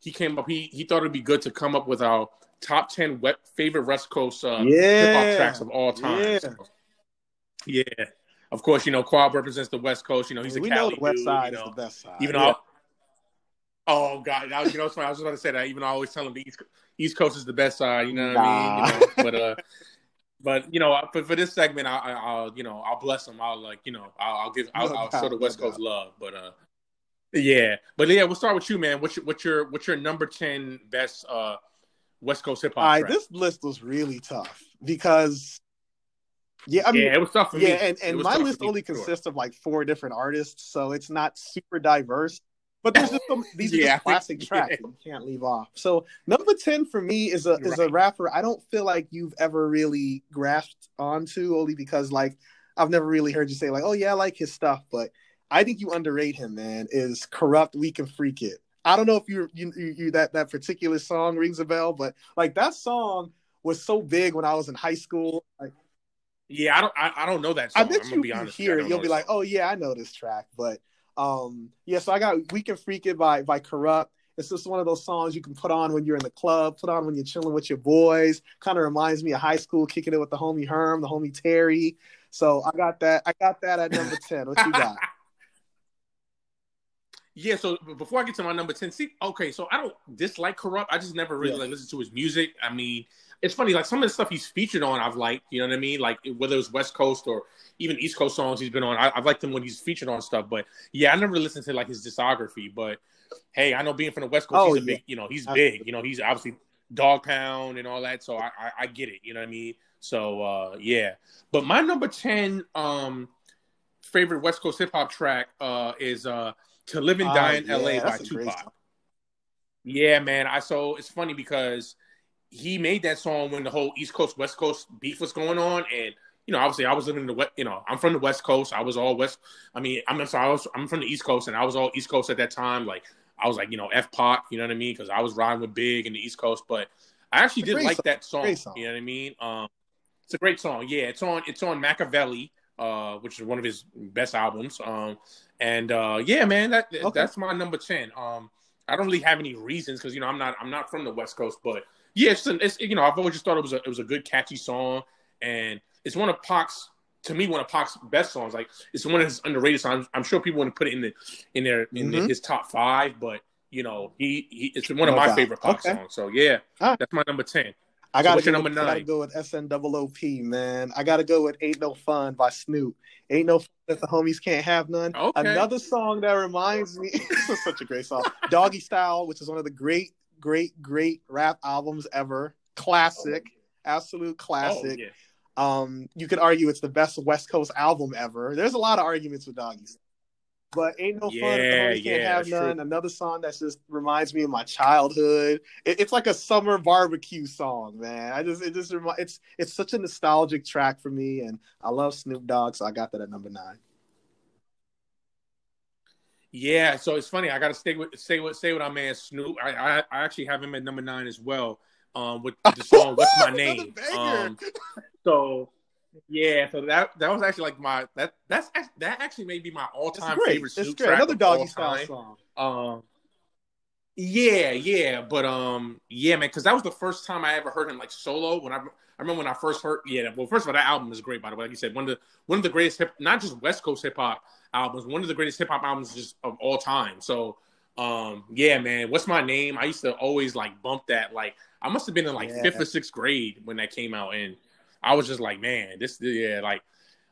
he came up. He thought it'd be good to come up with our top 10 favorite West Coast hip-hop tracks of all time. Yeah. So, yeah, of course, you know, Kwab represents the West Coast. You know, he's a Cali dude. We know the West Side is the best side. Even though, oh God, it's funny. I was just about to say that. Even though I always tell him the East Coast is the best side. You know what I mean? You know, but you know, for this segment, I'll you know, I'll bless him. I'll like, you know, I'll show the West Coast love. But yeah, we'll start with you, man. What's your number 10 best West Coast hip hop? All right, this list was really tough because. Yeah, I mean, yeah, it was tough for me. Yeah, and my list only consists of like 4 different artists, so it's not super diverse. But there's just some these are just classic tracks that you can't leave off. So number 10 for me is a rapper I don't feel like you've ever really grasped onto, only because like I've never really heard you say like, oh yeah, I like his stuff, but I think you underrate him, man. Is Corrupt, Weak and Free Kid. I don't know if you that particular song rings a bell, but like that song was so big when I was in high school. Like, yeah, I don't know that song. I bet you be honest, hear it, you'll be like, oh yeah, I know this track. But yeah, so I got "We Can Freak It" by Corrupt. It's just one of those songs you can put on when you're in the club, put on when you're chilling with your boys. Kind of reminds me of high school, kicking it with the homie Herm, the homie Terry. So I got that at number 10. What you got? Yeah, so before I get to my number 10, so I don't dislike Corrupt. I just never really like listen to his music. I mean, it's funny, like some of the stuff he's featured on, I've liked, you know what I mean? Like whether it's West Coast or even East Coast songs he's been on, I've liked him when he's featured on stuff. But yeah, I never listened to like his discography. But hey, I know being from the West Coast, he's a big, you know, he's big, you know, he's obviously Dog Pound and all that. So I get it, you know what I mean? So yeah, but my number 10 favorite West Coast hip hop track is "To Live and Die in L.A." by Tupac. Yeah, man. So it's funny because he made that song when the whole East Coast, West Coast beef was going on. And, you know, obviously I was living in the West, you know, I'm from the West Coast. I was all West. I mean, I'm from the East Coast and I was all East Coast at that time. Like, I was like, you know, F-Pac, you know what I mean? Because I was riding with Big in the East Coast. But I actually did like that song. You know what I mean? It's a great song. Yeah, it's on Machiavelli, which is one of his best albums. Yeah, man, that's my number 10. I don't really have any reasons because, you know, I'm not from the West Coast, but yeah, it's you know, I've always just thought it was a good catchy song, and it's one of Pac's, to me, one of Pac's best songs. Like it's one of his underrated songs. I'm sure people want to put it in his top 5, but you know, he it's one of my favorite Pac songs. So yeah, that's my number 10. I got your number 9. I gotta go with SNOOP, man. I gotta go with "Ain't No Fun" by Snoop. Ain't no fun that the homies can't have none. Okay. Another song that reminds me, this is such a great song. "Doggy Style," which is one of the great rap albums ever. Classic. Absolute classic. Oh, yeah. You could argue it's the best West Coast album ever. There's a lot of arguments with Doggy Style. But "Ain't No Fun," "Can't Have None." True. Another song that just reminds me of my childhood. It's like a summer barbecue song, man. It's such a nostalgic track for me, and I love Snoop Dogg, so I got that at number 9. Yeah, so it's funny. I got to stay with our man Snoop. I actually have him at number 9 as well. With the song "What's My Name." Yeah, so that was actually like my that actually may be my all-time favorite Snoop track. Another Doggy Style song. Yeah, man, because that was the first time I ever heard him like solo. When I remember when I first heard, well, first of all, that album is great, by the way. Like you said, one of the greatest not just West Coast hip hop albums, one of the greatest hip hop albums just of all time. So, yeah, man, "What's My Name?" I used to always like bump that. Like I must have been in like 5th or 6th grade when that came out, and I was just like, man, I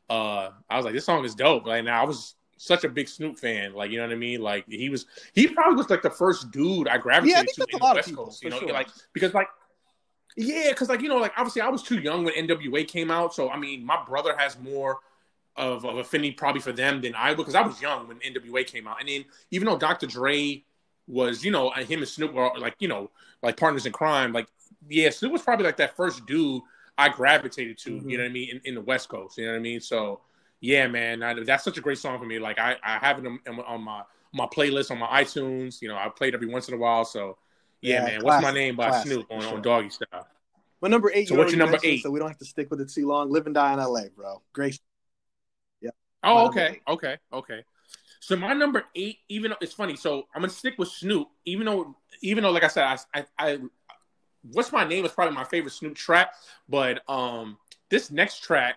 was like, this song is dope. Like, now I was such a big Snoop fan, like, you know what I mean? Like, he probably was like the first dude I gravitated to in the West Coast, you know, like, because like, yeah, because like, you know, like, obviously I was too young when NWA came out, so I mean, my brother has more of affinity probably for them than I would, because I was young when NWA came out, and then even though Dr. Dre was, you know, him and Snoop were like, you know, like partners in crime, like, yeah, Snoop was probably like that first dude I gravitated to, you know what I mean, in the West Coast, you know what I mean? So, yeah, man, that's such a great song for me. Like, I have it on my playlist on my iTunes. You know, I play it every once in a while. So, yeah, man, classic, What's My Name by Snoop on, sure, on Doggy Style. My number 8. So what's your number 8? So we don't have to stick with it too long. Live and Die in L.A., bro. Great. Yeah. Oh, okay. So my number 8, even though it's funny, so I'm gonna stick with Snoop. Even though, like I said, I What's My Name is probably my favorite Snoop track, but this next track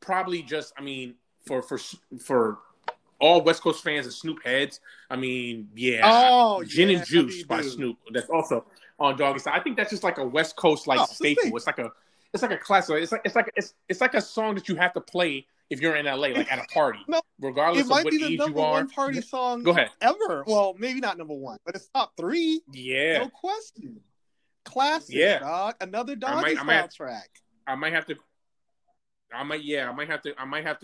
probably just, I mean, for all West Coast fans and Snoop heads, I mean, yeah, Gin and Juice by Snoop. That's also on Doggy Style. I think that's just like a West Coast staple. It's like a classic. It's like a song that you have to play if you're in LA, like at a party, regardless of what age you are. It might be the number one party song ever. Well, maybe not number one, but it's top 3. Yeah, no question. Classic, yeah. Dog. Another Doggy Style track. I might have to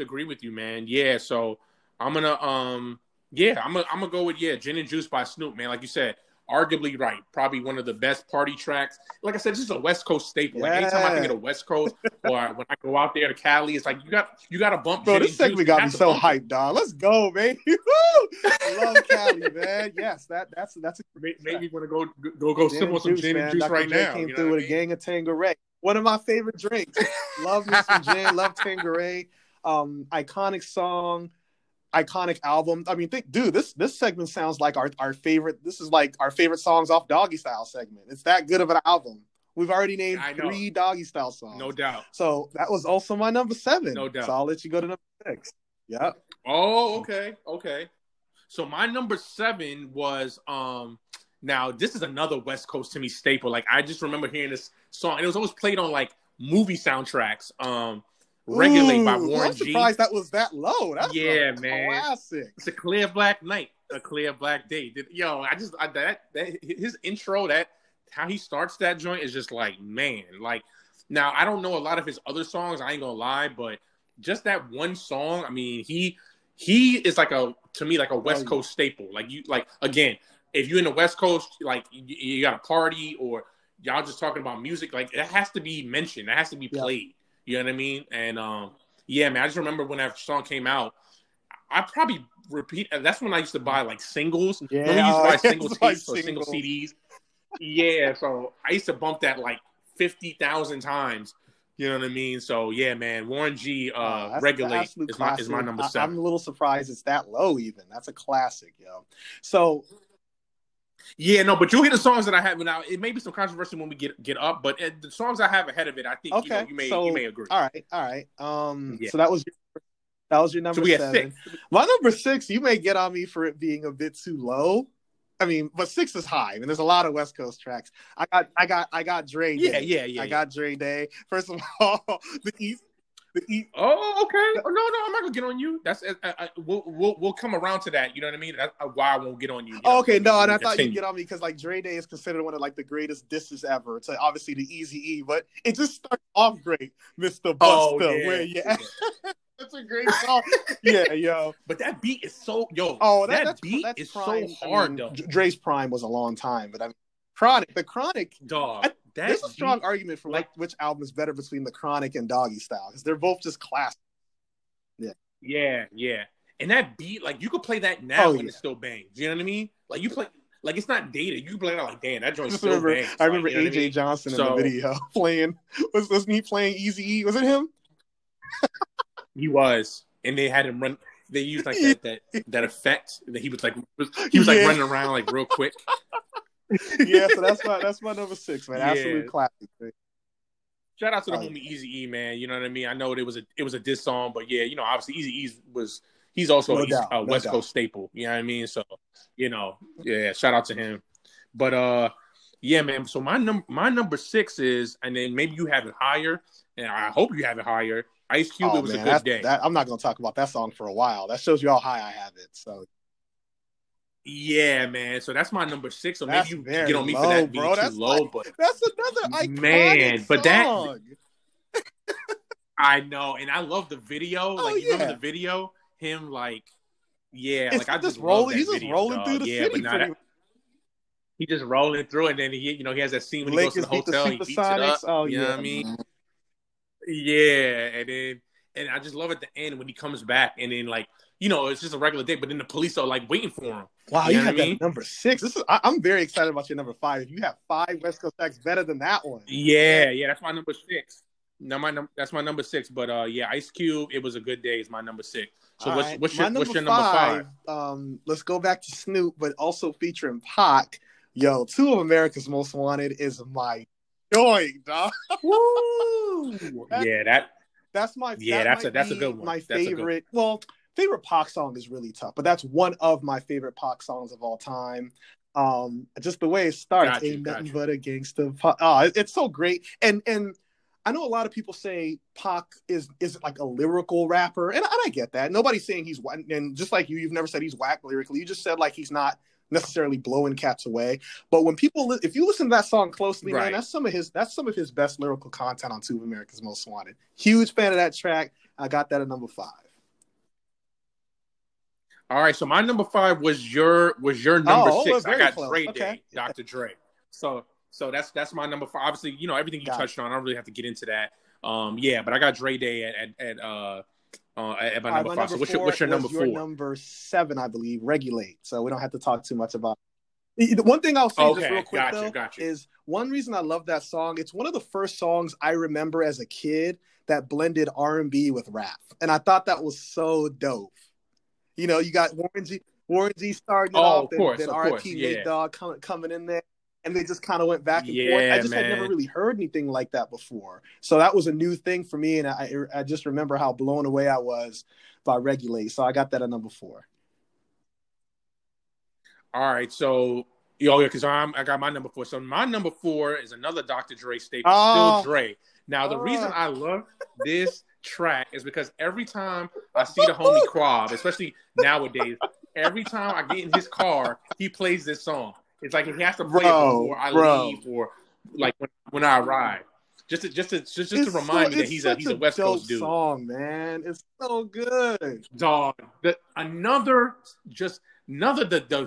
agree with you, man. Yeah, so I'm gonna I'm gonna go with Gin and Juice by Snoop, man. Like you said, arguably right, probably one of the best party tracks. Like I said, this is a West Coast staple. Yeah. Like anytime I think of the West Coast, or when I go out there to Cali, it's like you got to bump. Bro, this segment got me so hyped, dog. Let's go, man. I love Cali, man. Yes, that's made me want to go sip on some Gin and Juice right now. Came through with a gang of Tanqueray. One of my favorite drinks. Love me some gin. Love Tanqueray. Iconic song. Iconic album. I mean, this segment sounds like our favorite. This is like our favorite songs off Doggy Style segment. It's that good of an album. We've already named 3 Doggy Style songs. No doubt. So that was also my number 7. No doubt. So I'll let you go to number 6. Yeah. Oh, okay. So my number 7 was now this is another West Coast to me staple. Like I just remember hearing this song, and it was always played on like movie soundtracks. Regulate by Warren G. I'm surprised that was that low. That's man. Classic. It's a clear black night, a clear black day. His intro, that how he starts that joint is just like, man. Like now, I don't know a lot of his other songs. I ain't gonna lie, but just that one song. I mean, he is like to me like a West Coast staple. Like you, like again, if you're in the West Coast, like you got a party or y'all just talking about music, like it has to be mentioned. It has to be played. You know what I mean? And, man, I just remember when that song came out, I probably that's when I used to buy, like, singles. Yeah. Remember I used to buy single tapes or single CDs? Yeah, so I used to bump that, like, 50,000 times. You know what I mean? So, yeah, man, Warren G, Regulate is my number 7. I'm a little surprised it's that low, even. That's a classic, yo. So... Yeah, no, but you'll hear the songs that I have now. It may be some controversy when we get up, but the songs I have ahead of it, I think you may agree. All right. So that was your number 7. 6. My number 6, you may get on me for it being a bit too low. I mean, but 6 is high, and there's a lot of West Coast tracks. I got Dre Day. Yeah. I got Dre Day. First of all, the East. Oh, okay. No, I'm not gonna get on you. That's we'll come around to that. You know what I mean? That's why I won't get on you. And I thought you'd get on me because like Dre Day is considered one of like the greatest disses ever. It's like, obviously the Eazy-E, but it just starts off great, Mr. Busta. That's a great song. Yeah, yo. But that beat is so that beat is prime, so hard. I mean, though. Dre's prime was a long time, but I mean, The Chronic. Dog. There's a strong argument for like which album is better between The Chronic and Doggy Style because they're both just classic. Yeah. And that beat, like you could play that now and it still bangs. You know what I mean? Like you play, like it's not dated. You play it like, damn, that joint still bangs. I remember AJ Johnson in the video playing. Wasn't he playing Eazy-E? Was it him? He was, and they had him run. They used like that effect that he was like he was running around like real quick. Yeah, so that's my number 6, man. Yeah. Absolute classic, man. Shout out to the homie Eazy-E, man. You know what I mean? I know it was a diss song, but yeah, you know, obviously Eazy-E he's also a West Coast staple. You know what I mean? So, you know, yeah, shout out to him. But yeah, man. So my number 6 is, and then maybe you have it higher, and I hope you have it higher. Ice Cube, It Was a Good Day. I'm not gonna talk about that song for a while. That shows you how high I have it. So. Yeah, man. So that's my number 6. So maybe you get on me for that being too low, but that's another iconic song. But that I know, and I love the video. Like you remember the video? Him like, like I just rolling. He's just rolling through the city. He just rolling through, and then he, you know, he has that scene when he goes to the hotel. He beats it up. You know what I mean? Yeah, and then And I just love at the end when he comes back and then, like, you know, it's just a regular day, but then the police are, like, waiting for him. Wow, you had that number 6. I'm very excited about your number 5. You have 5 West Coast acts better than that one. Yeah, that's my number 6. That's my number 6. But, yeah, Ice Cube, It Was a Good Day is my number 6. So what's your number 5? Let's go back to Snoop, but also featuring Pac. Yo, 2 of America's Most Wanted is my joint, dog. Woo! That's a good one. Favorite Pac song is really tough, but that's one of my favorite Pac songs of all time. Just the way it starts, ain't nothing but a gangster. It's so great. And I know a lot of people say Pac is like a lyrical rapper, and I get that. Nobody's saying he's whack, and just like you've never said he's whack lyrically. You just said like he's not necessarily blowing cats away. But when people, if you listen to that song closely, right, man, that's some of his best lyrical content on 2 of America's Most Wanted. Huge fan of that track. I got that at number 5. All right, so my number 5 was your number 6. I got close. Dre Day, okay. Dr. Dre. So that's my number 5. Obviously, you know, everything you touched on, I don't really have to get into that. Yeah, but I got Dre Day at my number 5. So what's your number 4? Your number 7, I believe, Regulate. So we don't have to talk too much about it. The one thing I'll say just real quick is one reason I love that song. It's one of the first songs I remember as a kid that blended R&B with rap, and I thought that was so dope. You know, you got Warren G starting it off, then R.I.P. Nate Dogg coming in there, and they just kind of went back and forth. I just had never really heard anything like that before, so that was a new thing for me, and I just remember how blown away I was by Regulate. So I got that at number 4. All right, so because I got my number 4. So my number 4 is another Dr. Dre staple, Still Dre. Now the reason I love this track is because every time I see the homie Kwab, especially nowadays, every time I get in his car, he plays this song. It's like he has to play it before I leave, or like when I arrive, just to remind me that he's a West Coast dude. Song, man, it's so good, dog. The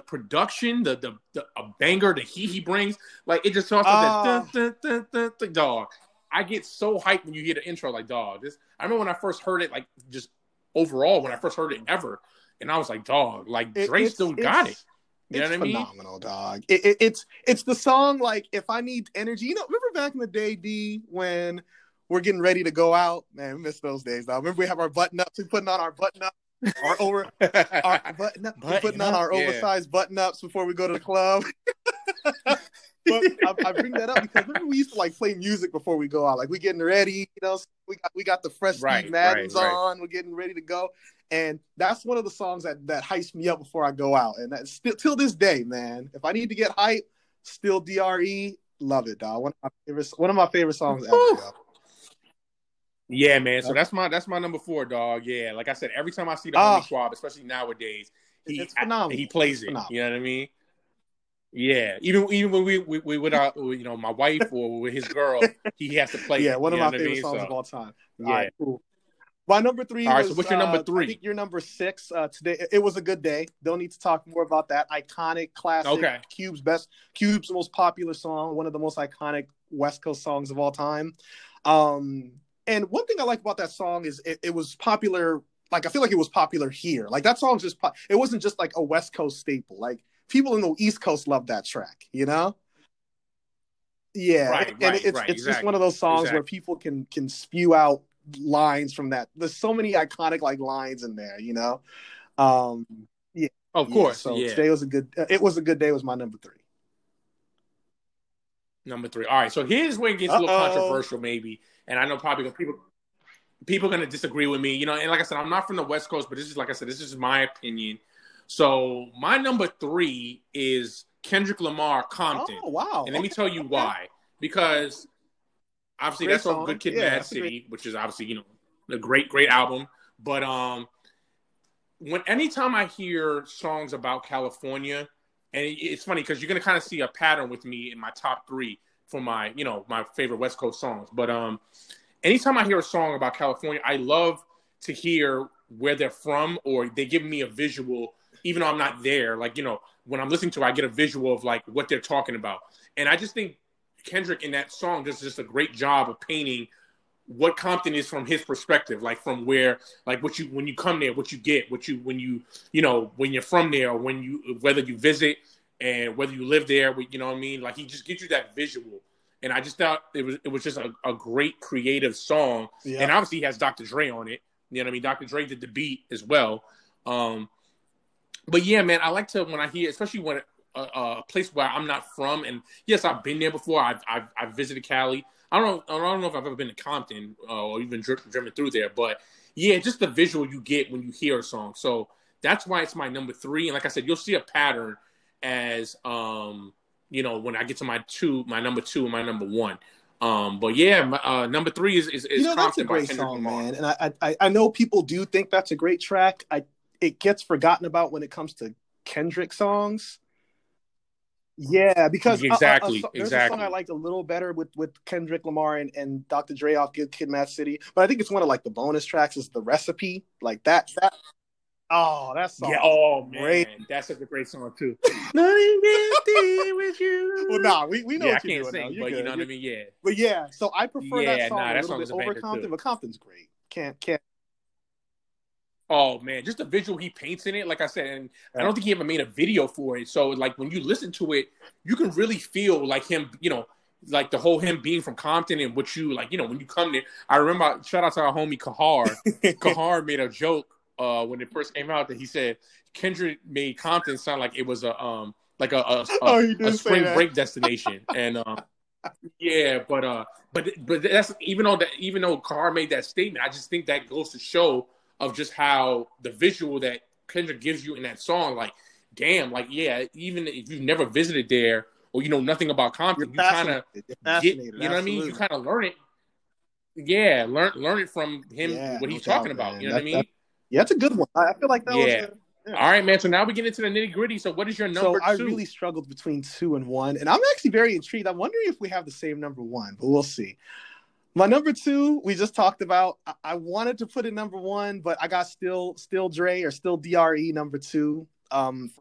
production, the a banger, the heat he brings, like it just starts like that, dun, dun, dun, dun, dog. I get so hyped when you hear the intro, like, dog. I remember when I first heard it, like, just overall, when I first heard it ever, and I was like, dog, like, Dre still got it. You know what I mean? It's phenomenal, dog. It's the song, like, if I need energy. You know, remember back in the day, D, when we're getting ready to go out? Man, we miss those days, dog. Remember we have our button-ups, we're putting on our button-ups. Oversized button-ups before we go to the club. But I bring that up because remember we used to like play music before we go out. Like we getting ready, you know, so we got the fresh Steve Maddens on. We're getting ready to go, and that's one of the songs that hypes me up before I go out. And that's still till this day, man. If I need to get hype, still Dre, love it, dog. One of my favorite songs ever. Dog. Yeah, man. So that's my number 4, dog. Yeah, like I said, every time I see the homie Kwab, especially nowadays, it's phenomenal. He plays it. Phenomenal. You know what I mean? Yeah, even when we with our, you know, my wife or with his girl, he has to play. Yeah, one of my favorite songs of all time. Yeah, all right, cool. My number 3. All right, so what's your number 3? I think your number 6. Today It Was a Good Day. Don't need to talk more about that iconic classic. Okay. Cube's most popular song, one of the most iconic West Coast songs of all time. And one thing I like about that song is it was popular. Like I feel like it was popular here. Like that song's just it wasn't just like a West Coast staple. Like people in the East Coast love that track, you know? Yeah. It's just one of those songs where people can spew out lines from that. There's so many iconic like lines in there, you know? Yeah. Of course. So today was It Was a Good Day was my number 3. Number 3. All right. So here's where it gets a little controversial maybe. And I know probably people are going to disagree with me, you know? And like I said, I'm not from the West Coast, but this is my opinion. So my number 3 is Kendrick Lamar, Compton. Oh, wow. And let me tell you why. Because obviously great that's song. On Good Kid, Mad City, which is obviously, you know, a great, great album. But anytime I hear songs about California, and it's funny because you're going to kind of see a pattern with me in my top 3 for my, you know, my favorite West Coast songs. But anytime I hear a song about California, I love to hear where they're from, or they give me a visual. Even though I'm not there, like, you know, when I'm listening to it, I get a visual of, like, what they're talking about. And I just think Kendrick in that song does just a great job of painting what Compton is from his perspective, like from where, like what you, when you come there, what you get, what you, when you, you know, when you're from there, or when you, whether you visit and whether you live there, you know what I mean? Like he just gives you that visual. And I just thought it was just a great creative song. Yeah. And obviously he has Dr. Dre on it. You know what I mean? Dr. Dre did the beat as well. But yeah, man, I like to, when I hear, especially when a place where I'm not from, and yes, I've been there before. I've visited Cali. I don't know if I've ever been to Compton or even driven through there, but yeah, just the visual you get when you hear a song. So that's why it's my number 3. And like I said, you'll see a pattern as, you know, when I get to my number 2 and my number 1. But yeah, number 3 is you know, Compton, that's a great song, Lamar. Man. And I know people do think that's a great track. It gets forgotten about when it comes to Kendrick songs. Yeah, because there's a song I liked a little better with Kendrick Lamar and Dr. Dre off Kid, Mad City, but I think it's one of like the bonus tracks is The Recipe, like that. Oh, that song! Yeah, oh great. Man, that's such a great song too. Nothing with you. Well, nah, we know what you're doing. But good. You know what I mean, yeah. But yeah, so I prefer that song a little bit over Compton, but Compton's great. Can't. Oh man, just the visual he paints in it, like I said, and I don't think he ever made a video for it. So like when you listen to it, you can really feel like him, you know, like the whole him being from Compton and what you like, you know, when you come there. I remember, shout out to our homie Kahar. Kahar made a joke when it first came out that he said Kendrick made Compton sound like it was a spring break destination. And but that's even though Kahar made that statement, I just think that goes to show of just how the visual that Kendrick gives you in that song, like, damn, like, yeah, even if you've never visited there or you know nothing about Compton, you kind of get, you know what I mean? You kind of learn it. Yeah, learn it from him, what he's talking about. You know what I mean? That's a good one. I feel like that was good. All right, man, so now we get into the nitty-gritty. So what is your number 2? So I really struggled between 2 and 1, and I'm actually very intrigued. I'm wondering if we have the same number 1, but we'll see. My number 2, we just talked about. I wanted to put in number 1, but I got Still Dre or Still DRE number 2. That's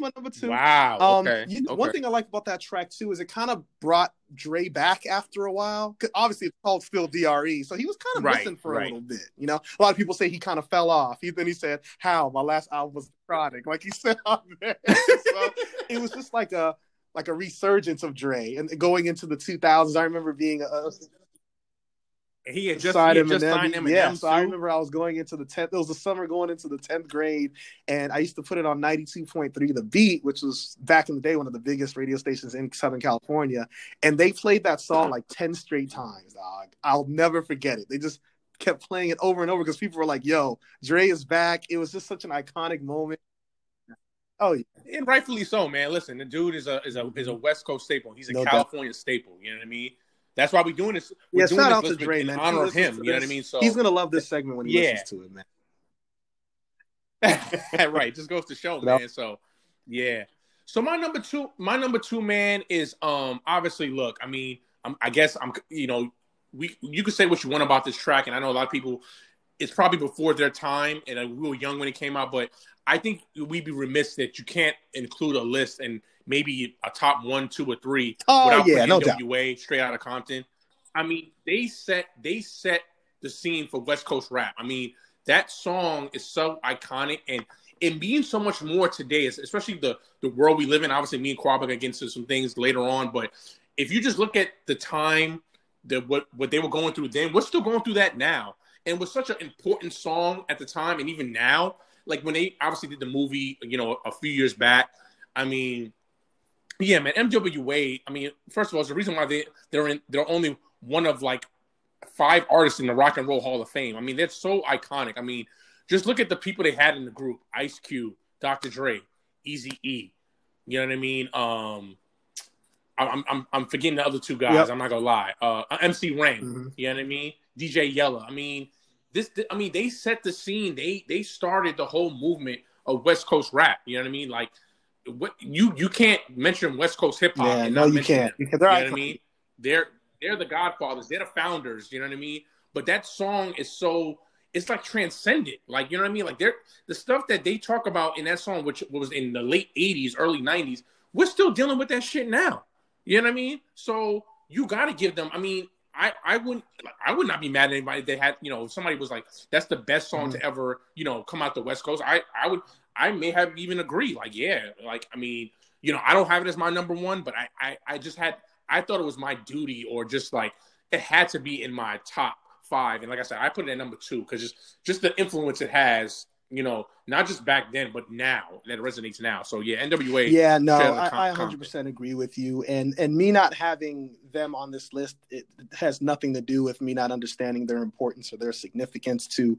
my number 2. Wow. One thing I like about that track too is it kind of brought Dre back after a while. Obviously, it's called Still DRE, so he was kind of missing for a little bit. You know, a lot of people say he kind of fell off. Then he said, "How my last album was The Chronic," like he said on there. So it was just like a resurgence of Dre and going into the 2000s. I remember being he had just signed Eminem. Yeah, so I remember I was going into the 10th. It was the summer going into the 10th grade, and I used to put it on 92.3 The Beat, which was back in the day one of the biggest radio stations in Southern California. And they played that song like 10 straight times, dog. I'll never forget it. They just kept playing it over and over because people were like, "Yo, Dre is back." It was just such an iconic moment. Oh, yeah. And rightfully so, man. Listen, the dude is a West Coast staple. He's a California staple. You know what I mean? That's why we're doing this. We're doing shout this out to Dre, man. In honor of him. You know what I mean? So he's gonna love this segment when he listens to it, man. Right, just goes to show, man. So, yeah. So my number two, man, is obviously. Look, I mean, I guess you know, you could say what you want about this track, and I know a lot of people. It's probably before their time, and we were young when it came out, but I think we'd be remiss that you can't include a list and maybe a top 1, 2, or 3 without NWA, Straight Outta Compton. I mean, they set the scene for West Coast rap. I mean, that song is so iconic, and it means so much more today, especially the world we live in. Obviously, me and Kwab are going to get into some things later on, but if you just look at the time that what they were going through then, we're still going through that now. And was such an important song at the time, and even now, like when they obviously did the movie, you know, a few years back. I mean, yeah, man, MWA. I mean, first of all, it's the reason why they're only one of like 5 artists in the Rock and Roll Hall of Fame. I mean, they're so iconic. I mean, just look at the people they had in the group: Ice Cube, Dr. Dre, Eazy-E. You know what I mean? I'm forgetting the other 2 guys. Yep. I'm not gonna lie. MC Ren. Mm-hmm. You know what I mean? DJ Yella. I mean. They set the scene. They started the whole movement of West Coast rap. You know what I mean? Like, what you can't mention West Coast hip hop. Yeah, no, you can't. You know what I mean? They're the godfathers. They're the founders. You know what I mean? But that song is so it's like transcendent. Like, you know what I mean? Like, the stuff that they talk about in that song, which was in the late 80s, early 90s, we're still dealing with that shit now. You know what I mean? So you got to give them. I mean. I would not be mad at anybody if they had, you know, if somebody was like, that's the best song to ever, you know, come out the West Coast. I may have even agreed. Like, yeah, like, I mean, you know, I don't have it as my number one, but I thought it was my duty, or just like, it had to be in my top five. And like I said, I put it at number two, because just the influence it has, you know, not just back then, but now, that it resonates now. So yeah, NWA. Yeah, no, I 100% agree with you. And me not having them on this list, it has nothing to do with me not understanding their importance or their significance to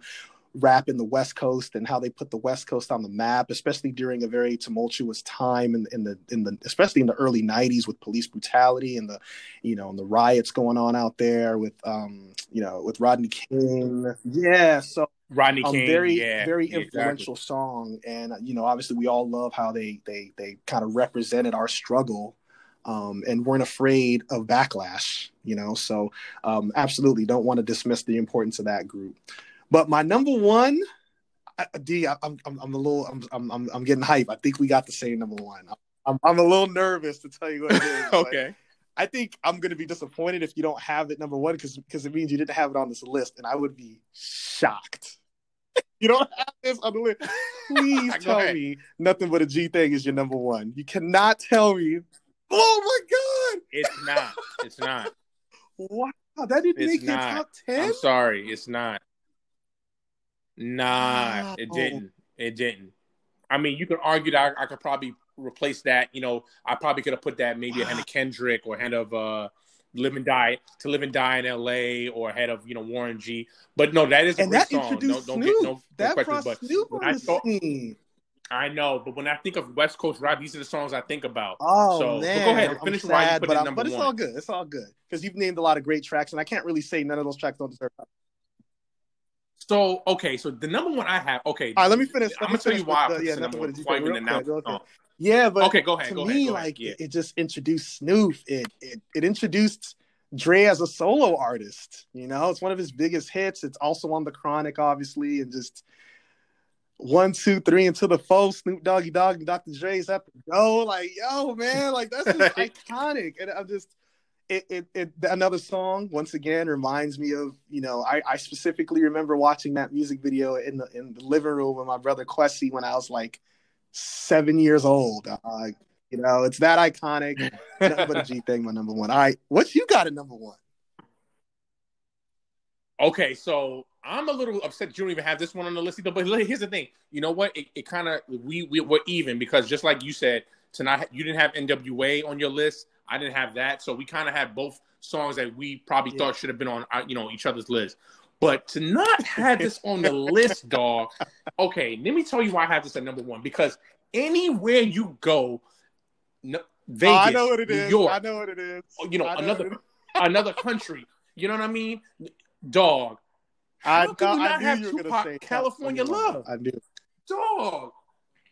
rap in the West Coast and how they put the West Coast on the map, especially during a very tumultuous time in the especially in the early 90s with police brutality and the riots going on out there with Rodney King. Yeah. So Rodney King, very influential song. And, you know, obviously we all love how they kind of represented our struggle, and weren't afraid of backlash, you know? So absolutely don't want to dismiss the importance of that group. But my number one, I'm getting hype. I think we got the same number one. I'm a little nervous to tell you what it is. Okay. Like, I think I'm going to be disappointed if you don't have it number one, because it means you didn't have it on this list, and I would be shocked. You don't have this on the list. Please tell me Nothing But a G Thing is your number one. You cannot tell me. Oh my God. It's not. It's not. Wow, that didn't make your top 10? I'm sorry, it's not. Nah, it didn't. It didn't. I mean, you could argue that I could probably replace that. You know, I probably could have put that maybe ahead of Kendrick, or ahead of Live and Die in L.A., or ahead of, you know, Warren G. But no, that is a great song. I know, but when I think of West Coast rap, these are the songs I think about. Oh, so, man. But go ahead and finish why you put it number one. But it's all good. It's all good. Because you've named a lot of great tracks, and I can't really say none of those tracks don't deserve it. So, okay, so the number one I have, okay. All right, let me finish. I'm going to tell you why. Yeah, but okay, go ahead. It just introduced Snoop. It introduced Dre as a solo artist. You know, it's one of his biggest hits. It's also on The Chronic, obviously, and just 1, 2, 3 until the foe. Snoop Doggy Dogg and Dr. Dre's at the go. Like, yo, man, like, that's just iconic. And I'm just... Another song once again reminds me of, you know, I specifically remember watching that music video in the living room with my brother Quessy when I was like 7 years old. You know, it's that iconic. Nothing But a G Thing, my number one. All right, what you got at number one? Okay, so I'm a little upset you don't even have this one on the list either. But here's the thing, you know what? It kind of we were even, because just like you said tonight, you didn't have NWA on your list. I didn't have that, so we kind of had both songs that we probably thought should have been on, you know, each other's list. But to not have this on the list, dog. Okay, let me tell you why I have this at number one. Because anywhere you go, Vegas, I know what it New is. York, I know what it is. You know, another country. You know what I mean, dog? How could we not have Tupac, California Love? I knew. Dog,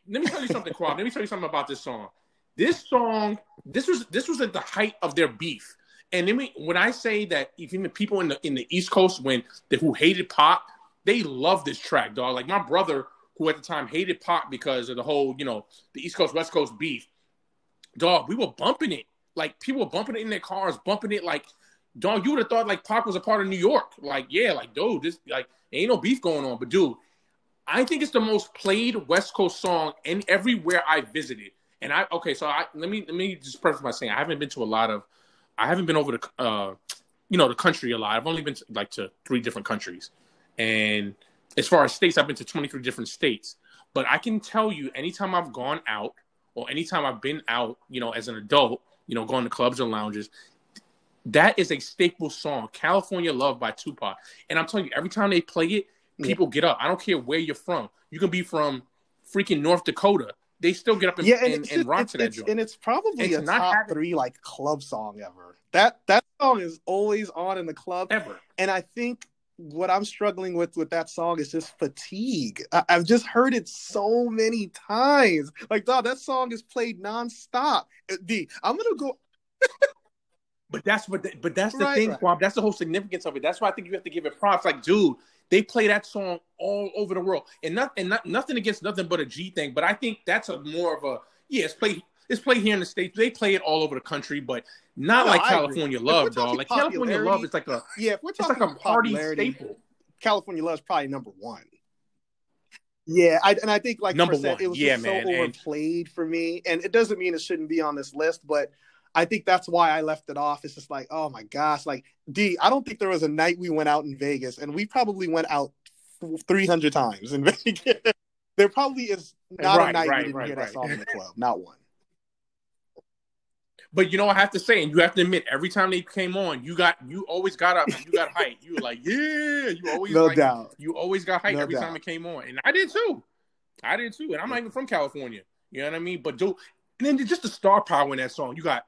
let me tell you something, Kwab. Let me tell you something about this song. This song, this was at the height of their beef, and when I say that, even the people in the East Coast who hated Pop, they loved this track, dog. Like my brother, who at the time hated Pop because of the whole, you know, the East Coast West Coast beef, dog. We were bumping it, like people were bumping it in their cars, bumping it like, dog. You would have thought like Pop was a part of New York, like yeah, like dude, this like ain't no beef going on, but dude, I think it's the most played West Coast song in everywhere I visited. And let me just preface by saying I haven't been over the, you know, the country a lot. I've only been to 3 different countries. And as far as states, I've been to 23 different states. But I can tell you anytime I've gone out or anytime I've been out, you know, as an adult, you know, going to clubs or lounges, that is a staple song, California Love by Tupac. And I'm telling you, every time they play it, people get up. I don't care where you're from. You can be from freaking North Dakota. They still get up and rock to that joint. And it's probably a top 3 like club song ever. That song is always on in the club. Ever. And I think what I'm struggling with that song is just fatigue. I've just heard it so many times. Like, dog, that song is played nonstop. I'm going to go... But that's the thing, Kwab. That's the whole significance of it. That's why I think you have to give it props. Like, dude, they play that song all over the world, and nothing against Nothing But a G Thing. But I think that's a more of a it's played here in the States. They play it all over the country, but Not like California Love, dog. Like California Love is like a if we're talking like a party staple. California Love's probably number one. Yeah, I think like number one. It was so overplayed for me, and it doesn't mean it shouldn't be on this list, but I think that's why I left it off. It's just like, oh my gosh, like D. I don't think there was a night we went out in Vegas, and we probably went out 300 times in Vegas. There probably is not a night we didn't hear that song in the club, not one. But you know, I have to say, and you have to admit, every time they came on, you always got up, and you got hyped. You were like, yeah, you always got hyped every time it came on, and I did too, and I'm not even from California, you know what I mean? But dude, and then just the star power in that song, you got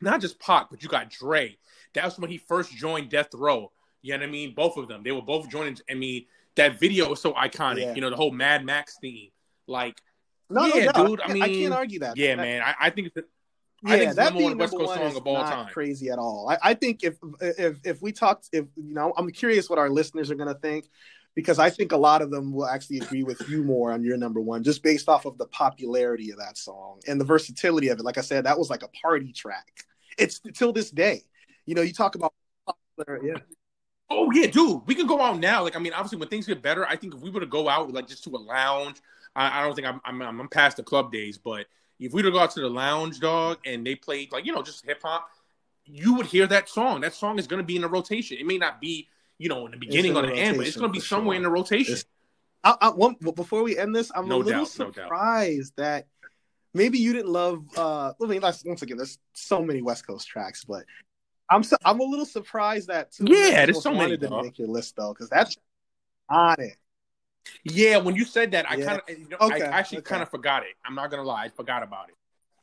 not just Pac, but you got Dre. That's when he first joined Death Row. You know what I mean? Both of them, they were both joining. I mean, that video was so iconic. Yeah. You know, the whole Mad Max theme, like, dude. I mean, I can't argue that. Yeah, man, I think it's. Yeah, I think that being number one is not crazy at all. I think if we talked, I'm curious what our listeners are going to think, because I think a lot of them will actually agree with you more on your number one, just based off of the popularity of that song and the versatility of it. Like I said, that was like a party track. It's till this day. You know, you talk about popular, yeah. Oh yeah, dude, we can go out now. Like, I mean, obviously when things get better, I think if we were to go out like just to a lounge, I don't think I'm past the club days, but. If we were to go out to the lounge, dog, and they played, like, you know, just hip-hop, you would hear that song. That song is going to be in the rotation. It may not be, you know, in the beginning or the end, but it's going to be somewhere in the rotation. Before we end this, I'm surprised that maybe you didn't love once again, there's so many West Coast tracks, but I'm a little surprised that too. Yeah, there's so many. Didn't make your list, though, because that's on it. Yeah, when you said that, I kind of, kind of forgot it. I'm not gonna lie, I forgot about it.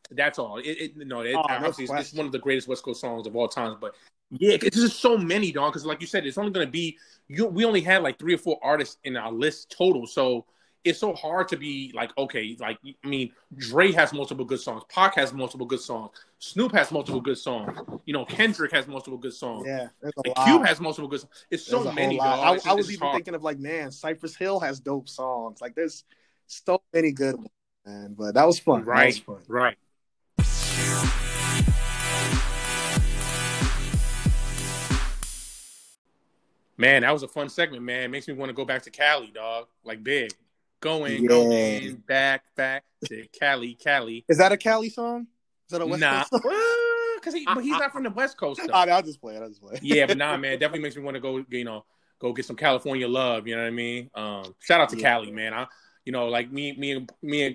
That's all. It's one of the greatest West Coast songs of all time. But yeah, it's just so many, dog. Because like you said, it's only gonna be we only had like 3 or 4 artists in our list total, so it's so hard to be like, okay, like I mean, Dre has multiple good songs, Pac has multiple good songs, Snoop has multiple good songs, you know, Kendrick has multiple good songs, yeah, Cube has multiple good songs. It's so many. Dog. I was even thinking of like, man, Cypress Hill has dope songs. Like, there's so many good ones, man. But that was fun, right? Man, that was a fun segment, man. It makes me want to go back to Cali, dog. Like, big. Going back to Cali. Is that a Cali song? Is that a West Coast song? Because he's not from the West Coast. I'll just play it. Yeah, but man, definitely makes me want to go, you know, go get some California love. You know what I mean? Shout out to Cali, man. Me and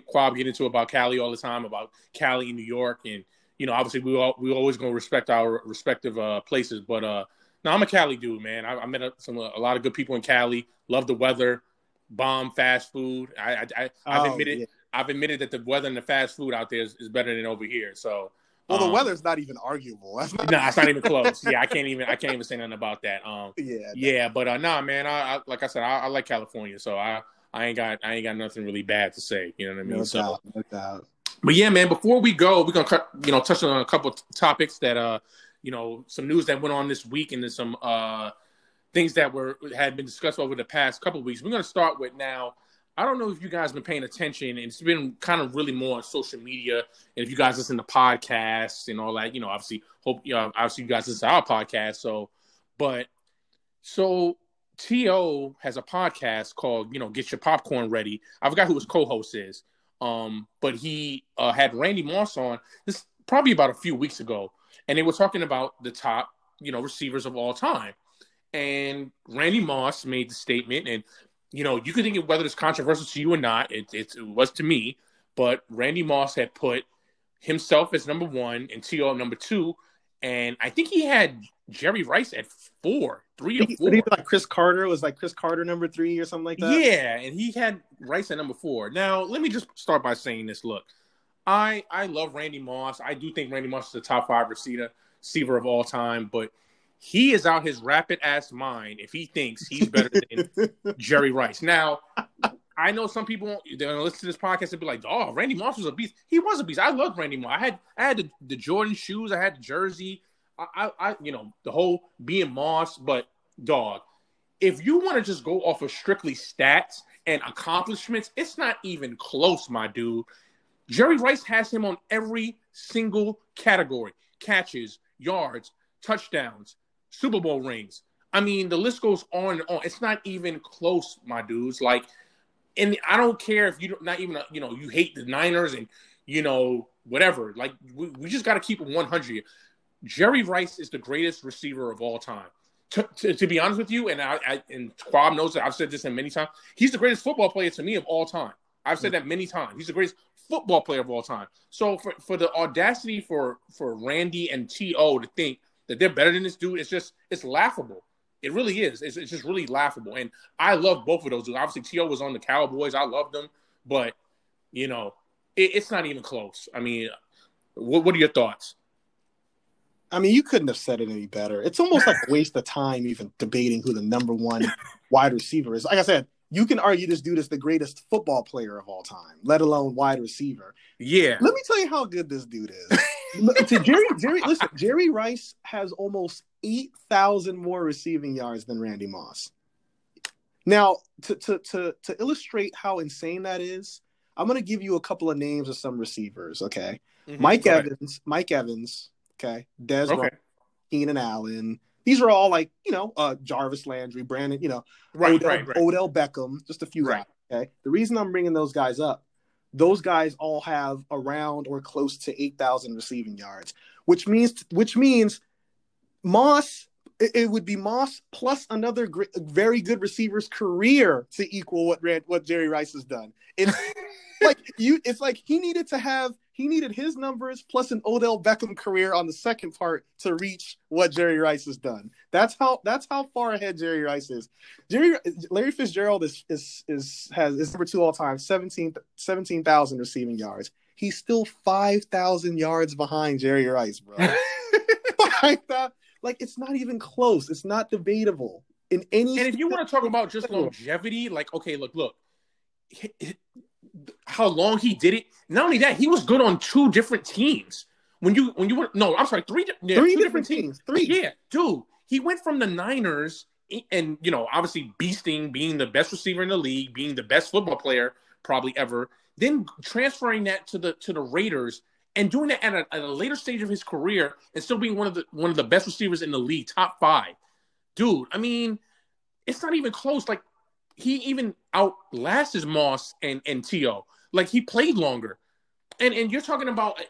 Kwab get into about Cali all the time, about Cali and New York, and you know, obviously we always gonna respect our respective places, but no, I'm a Cali dude, man. I met a lot of good people in Cali. Love the weather. Bomb fast food. I've admitted that the weather and the fast food out there is better than over here. So, well, the weather's not even arguable. It's not even close. Yeah, I can't even say nothing about that. But man. Like I said, I like California, so I ain't got nothing really bad to say. You know what I mean? No doubt. But yeah, man. Before we go, we're gonna touch on a couple of topics that some news that went on this week, and there's some things that had been discussed over the past couple of weeks. We're going to start with now. I don't know if you guys have been paying attention, and it's been kind of really more on social media. And if you guys listen to podcasts and all that, you know, obviously you guys listen to our podcast. So T.O. has a podcast called, Get Your Popcorn Ready. I forgot who his co-host is. But he had Randy Moss on this probably about a few weeks ago. And they were talking about the top, receivers of all time. And Randy Moss made the statement, and, you could think of whether it's controversial to you or not. It was to me, but Randy Moss had put himself as number 1 and T.O. number 2. And I think he had Jerry Rice at 3 or 4. Chris Carter number 3 or something like that. Yeah, and he had Rice at number 4. Now, let me just start by saying this. Look, I love Randy Moss. I do think Randy Moss is the top 5 receiver of all time, but he is out his rapid-ass mind if he thinks he's better than Jerry Rice. Now, I know some people, they're going to listen to this podcast and be like, oh, Randy Moss was a beast. He was a beast. I loved Randy Moss. I had the Jordan shoes. I had the jersey. I the whole being Moss. But, dog, if you want to just go off of strictly stats and accomplishments, it's not even close, my dude. Jerry Rice has him on every single category. Catches, yards, touchdowns, Super Bowl rings. I mean, the list goes on and on. It's not even close, my dudes. Like, and I don't care if you don't, not even, you know, you hate the Niners and, you know, whatever. Like, we just got to keep it 100. Jerry Rice is the greatest receiver of all time. To be honest with you, and I Kwab knows that I've said this many times, he's the greatest football player to me of all time. I've said that many times. He's the greatest football player of all time. So for the audacity for Randy and T.O. to think that they're better than this dude, it's laughable. It really is. It's just really laughable. And I love both of those dudes. Obviously, T.O. was on the Cowboys. I love them. But, you know, it's not even close. I mean, what are your thoughts? I mean, you couldn't have said it any better. It's almost like a waste of time even debating who the number one wide receiver is. Like I said, you can argue this dude is the greatest football player of all time, let alone wide receiver. Yeah. Let me tell you how good this dude is. To Jerry, listen, Jerry Rice has almost 8,000 more receiving yards than Randy Moss. Now, to illustrate how insane that is, I'm going to give you a couple of names of some receivers, okay? Mm-hmm, Mike Evans, okay? Des Bryant, Keenan Allen. These are all like, you know, Jarvis Landry, Brandon, you know, Odell Beckham, just a few guys. Okay? The reason I'm bringing those guys up, those guys all have around or close to 8,000 receiving yards, which means Moss, it would be Moss plus another very good receiver's career to equal what Jerry Rice has done. It's like he needed his numbers plus an Odell Beckham career on the second part to reach what Jerry Rice has done. That's how far ahead Jerry Rice is. Larry Fitzgerald is number two all time, 17,000 receiving yards. He's still 5,000 yards behind Jerry Rice, bro. Like, it's not even close. It's not debatable in any. And if you want to talk about just longevity, like, okay, look. How long he did it. Not only that, he was good on two different teams. Three different teams. Yeah, dude. He went from the Niners and, you know, obviously beasting, being the best receiver in the league, being the best football player probably ever, then transferring that to the Raiders and doing that at a later stage of his career and still being one of the best receivers in the league, top five. Dude, I mean, it's not even close. Like, he even outlasted Moss and T.O. Like, he played longer. And you're talking about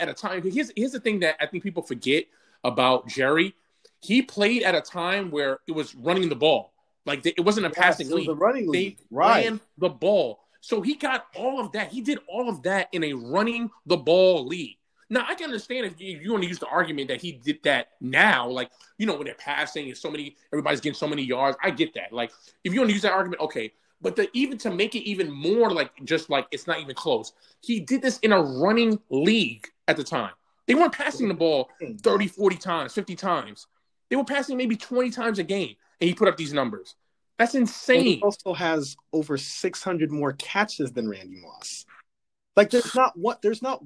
at a time. Here's the thing that I think people forget about Jerry. He played at a time where it was running the ball. Like, it wasn't a passing league. It was a running league. They ran the ball. So he got all of that. He did all of that in a running the ball league. Now, I can understand if you want to use the argument that he did that now, like, you know, when they're passing and everybody's getting so many yards. I get that. Like, if you want to use that argument, okay. But even to make it even more, like, just like it's not even close. He did this in a running league at the time. They weren't passing the ball 30, 40 times, 50 times. They were passing maybe 20 times a game, and he put up these numbers. That's insane. And he also has over 600 more catches than Randy Moss. Like, there's not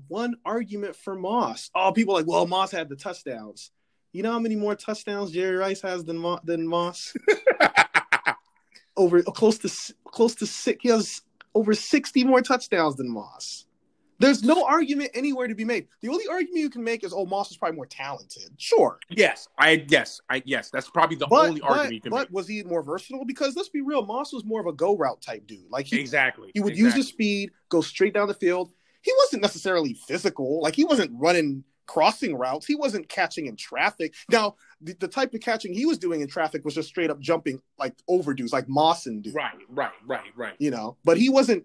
one argument for Moss. Oh, people are like, well, Moss had the touchdowns. You know how many more touchdowns Jerry Rice has than Moss? close to six. He has over 60 more touchdowns than Moss. There's no argument anywhere to be made. The only argument you can make is, oh, Moss is probably more talented. Sure. Yes. That's probably the only argument you can make. But was he more versatile? Because let's be real, Moss was more of a go route type dude. Like, he would use his speed, go straight down the field. He wasn't necessarily physical. Like, he wasn't running crossing routes. He wasn't catching in traffic. Now, the type of catching he was doing in traffic was just straight up jumping like over dudes, like Moss and dude. Right. You know, but he wasn't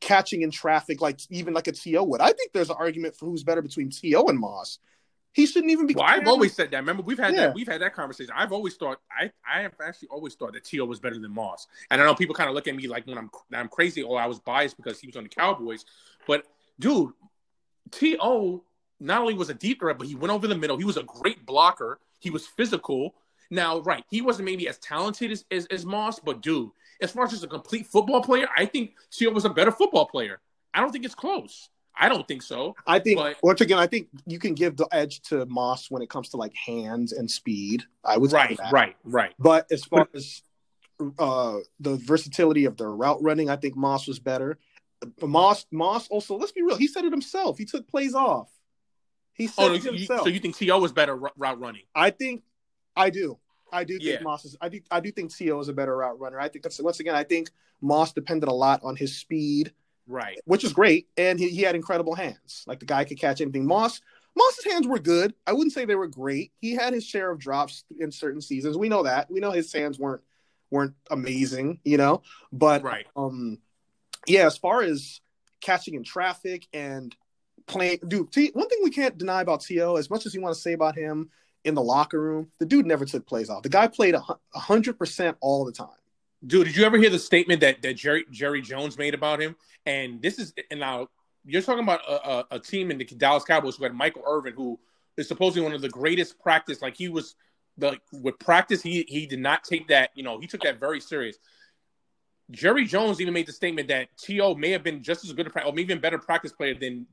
catching in traffic like a T.O. would. I think there's an argument for who's better between T.O. and Moss. He shouldn't even be. Well, I've always said that. Remember, we've had that conversation. I've always thought I have always thought that T.O. was better than Moss. And I know people kind of look at me like when I'm crazy or I was biased because he was on the Cowboys. But dude, T.O. not only was a deep threat, but he went over the middle. He was a great blocker. He was physical. Now, right, he wasn't maybe as talented as Moss, but dude, as far as just a complete football player, I think T.O. was a better football player. I don't think it's close. I don't think so. I think, once again, I think you can give the edge to Moss when it comes to, like, hands and speed. I would say that. Right. But as far as the versatility of the route running, I think Moss was better. Moss also, let's be real, he said it himself. He took plays off. He said it himself. So you think T.O. was better route running? I do think Moss is. I do think T.O. is a better route runner. I think that's, once again, I think Moss depended a lot on his speed, right? Which is great, and he had incredible hands. Like the guy could catch anything. Moss's hands were good. I wouldn't say they were great. He had his share of drops in certain seasons. We know that. We know his hands weren't amazing, you know. But right. Yeah, as far as catching in traffic and playing, dude. One thing we can't deny about T.O., as much as you want to say about him in the locker room, the dude never took plays off. The guy played 100% all the time. Dude, did you ever hear the statement that Jerry Jones made about him? And this is, and now you're talking about a team in the Dallas Cowboys who had Michael Irvin, who is supposedly one of the greatest practice. Like he was with practice, he did not take that. You know, he took that very serious. Jerry Jones even made the statement that T.O. may have been just as good a practice, or maybe even better practice player than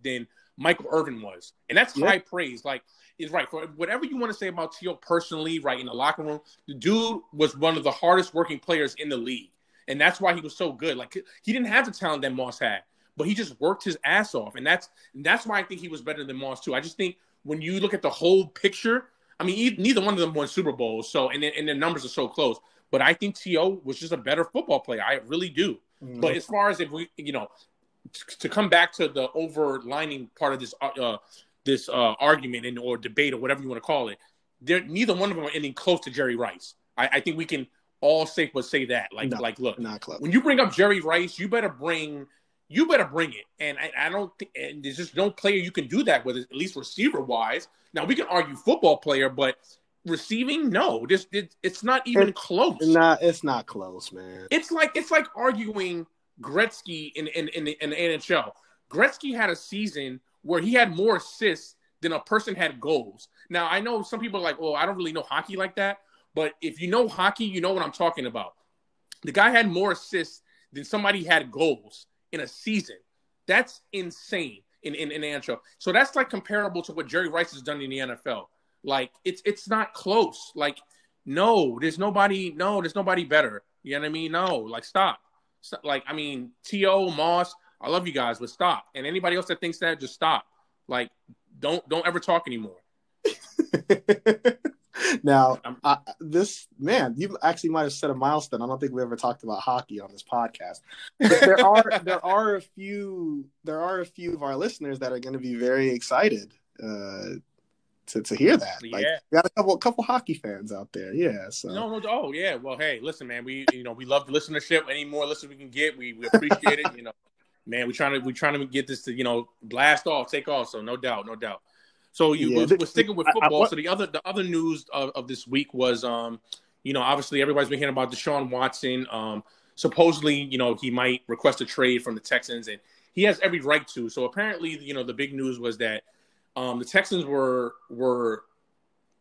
Michael Irvin was. And that's high praise. Like, it's right. For whatever you want to say about T.O. personally, right, in the locker room, the dude was one of the hardest working players in the league. And that's why he was so good. Like, he didn't have the talent that Moss had, but he just worked his ass off. And that's why I think he was better than Moss, too. I just think when you look at the whole picture, I mean, neither one of them won Super Bowls. So, and their numbers are so close. But I think T.O. was just a better football player. I really do. Mm-hmm. But as far as if we, you know, to come back to the overlining part of this argument and or debate or whatever you want to call it, neither one of them are ending close to Jerry Rice. I think we can all say that. Like, no, like, look, when you bring up Jerry Rice, you better bring it. And I don't think, and there's just no player you can do that with, at least receiver wise. Now we can argue football player, but. Receiving? No, it's not even close. It's not close, man. It's like arguing Gretzky in the NHL. Gretzky had a season where he had more assists than a person had goals. Now I know some people are like, "Oh, I don't really know hockey like that," but if you know hockey, you know what I'm talking about. The guy had more assists than somebody had goals in a season. That's insane in the NHL. So that's like comparable to what Jerry Rice has done in the NFL. Like it's not close. Like there's nobody better. You know what I mean? No, like stop. Like I mean, T.O., Moss, I love you guys, but stop. And anybody else that thinks that, just stop. Like don't ever talk anymore. Now, this man, you actually might have set a milestone. I don't think we ever talked about hockey on this podcast. But there are a few of our listeners that are going to be very excited. To hear that, like, yeah. We got a couple hockey fans out there, yeah. So oh yeah, well hey, listen, man, we love the listenership. Any more listeners we can get, we appreciate it. You know, man, we're trying to get this to blast off, take off. So no doubt. So we're sticking with football. So the other news of this week was, obviously everybody's been hearing about Deshaun Watson. Supposedly, he might request a trade from the Texans, and he has every right to. So apparently, the big news was that. The Texans were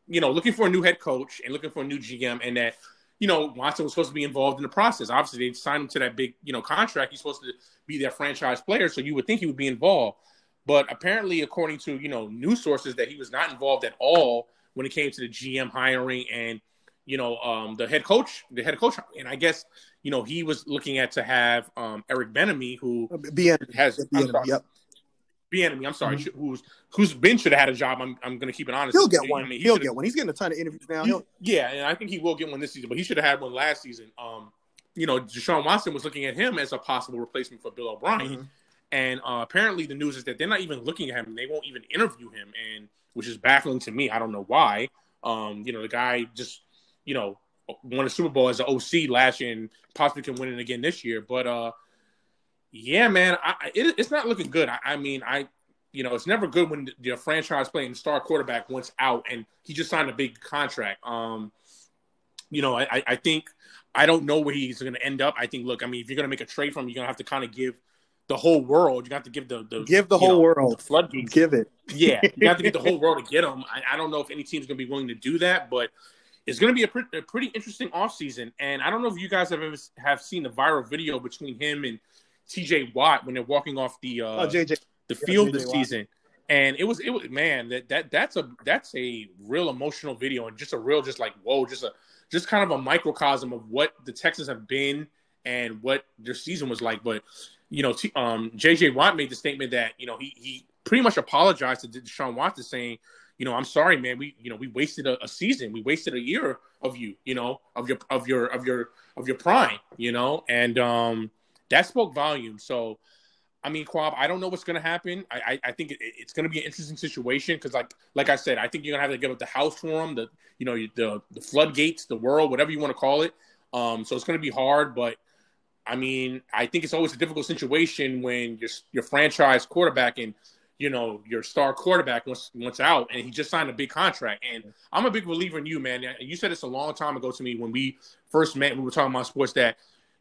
looking for a new head coach and looking for a new GM, and that, Watson was supposed to be involved in the process. Obviously, they signed him to that big, contract. He's supposed to be their franchise player, so you would think he would be involved. But apparently, according to, news sources, that he was not involved at all when it came to the GM hiring and, the head coach. And I guess, he was looking at to have Eric Bieniemy, who has – Bieniemy, I'm sorry, mm-hmm. who's been should have had a job. I'm going to keep it honest. He'll get one. I mean, he'll get one. He's getting a ton of interviews now. And I think he will get one this season, but he should have had one last season. Deshaun Watson was looking at him as a possible replacement for Bill O'Brien, mm-hmm. and apparently the news is that they're not even looking at him. They won't even interview him, and which is baffling to me. I don't know why. The guy just won a Super Bowl as an OC last year, and possibly can win it again this year, but. Yeah, man, it's not looking good. I mean, it's never good when the franchise playing star quarterback wants out, and he just signed a big contract. I think I don't know where he's going to end up. I think, if you're going to make a trade from him, you're going to have to kind of give the whole world. You have to give the floodgates. Give it. Yeah, you have to get the whole world to get him. I don't know if any team's going to be willing to do that, but it's going to be a pretty interesting offseason. And I don't know if you guys have seen the viral video between him and TJ Watt when they're walking off the field this season. And it was man, that's a real emotional video, and just a real just kind of a microcosm of what the Texans have been and what their season was like. But JJ Watt made the statement that he pretty much apologized to Deshaun Watson, saying, you know, I'm sorry, man. We wasted a season. We wasted a year of you. You know, of your prime. You know, and that spoke volumes. So, I mean, Kwab, I don't know what's going to happen. I think it's going to be an interesting situation because, like I said, I think you're going to have to give up the house for him, the floodgates, the world, whatever you want to call it. So it's going to be hard, but I mean, I think it's always a difficult situation when your franchise quarterback and, you know, your star quarterback wants out, and he just signed a big contract. And I'm a big believer in you, man. You said this a long time ago to me when we first met. We were talking about sports that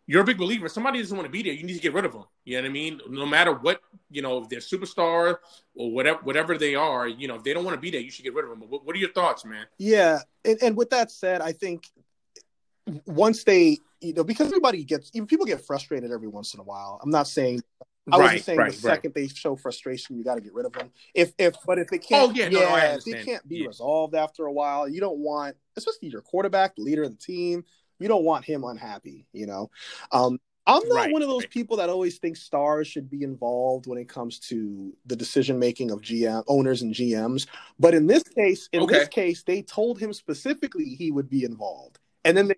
you're a big believer. Somebody doesn't want to be there. You need to get rid of them. You know what I mean? No matter what, you know, if they're superstar or whatever they are, you know, if they don't want to be there, you should get rid of them. But what are your thoughts, man? Yeah, and with that said, I think once they, you know, because people get frustrated every once in a while. I'm not saying. I was just saying the second they show frustration, you got to get rid of them. But if they can't, they can't be resolved after a while. You don't want, especially your quarterback, the leader of the team, you don't want him unhappy. You know, I'm not one of those people that always thinks stars should be involved when it comes to the decision making of GM owners and GMs. But in this case, they told him specifically he would be involved, and then they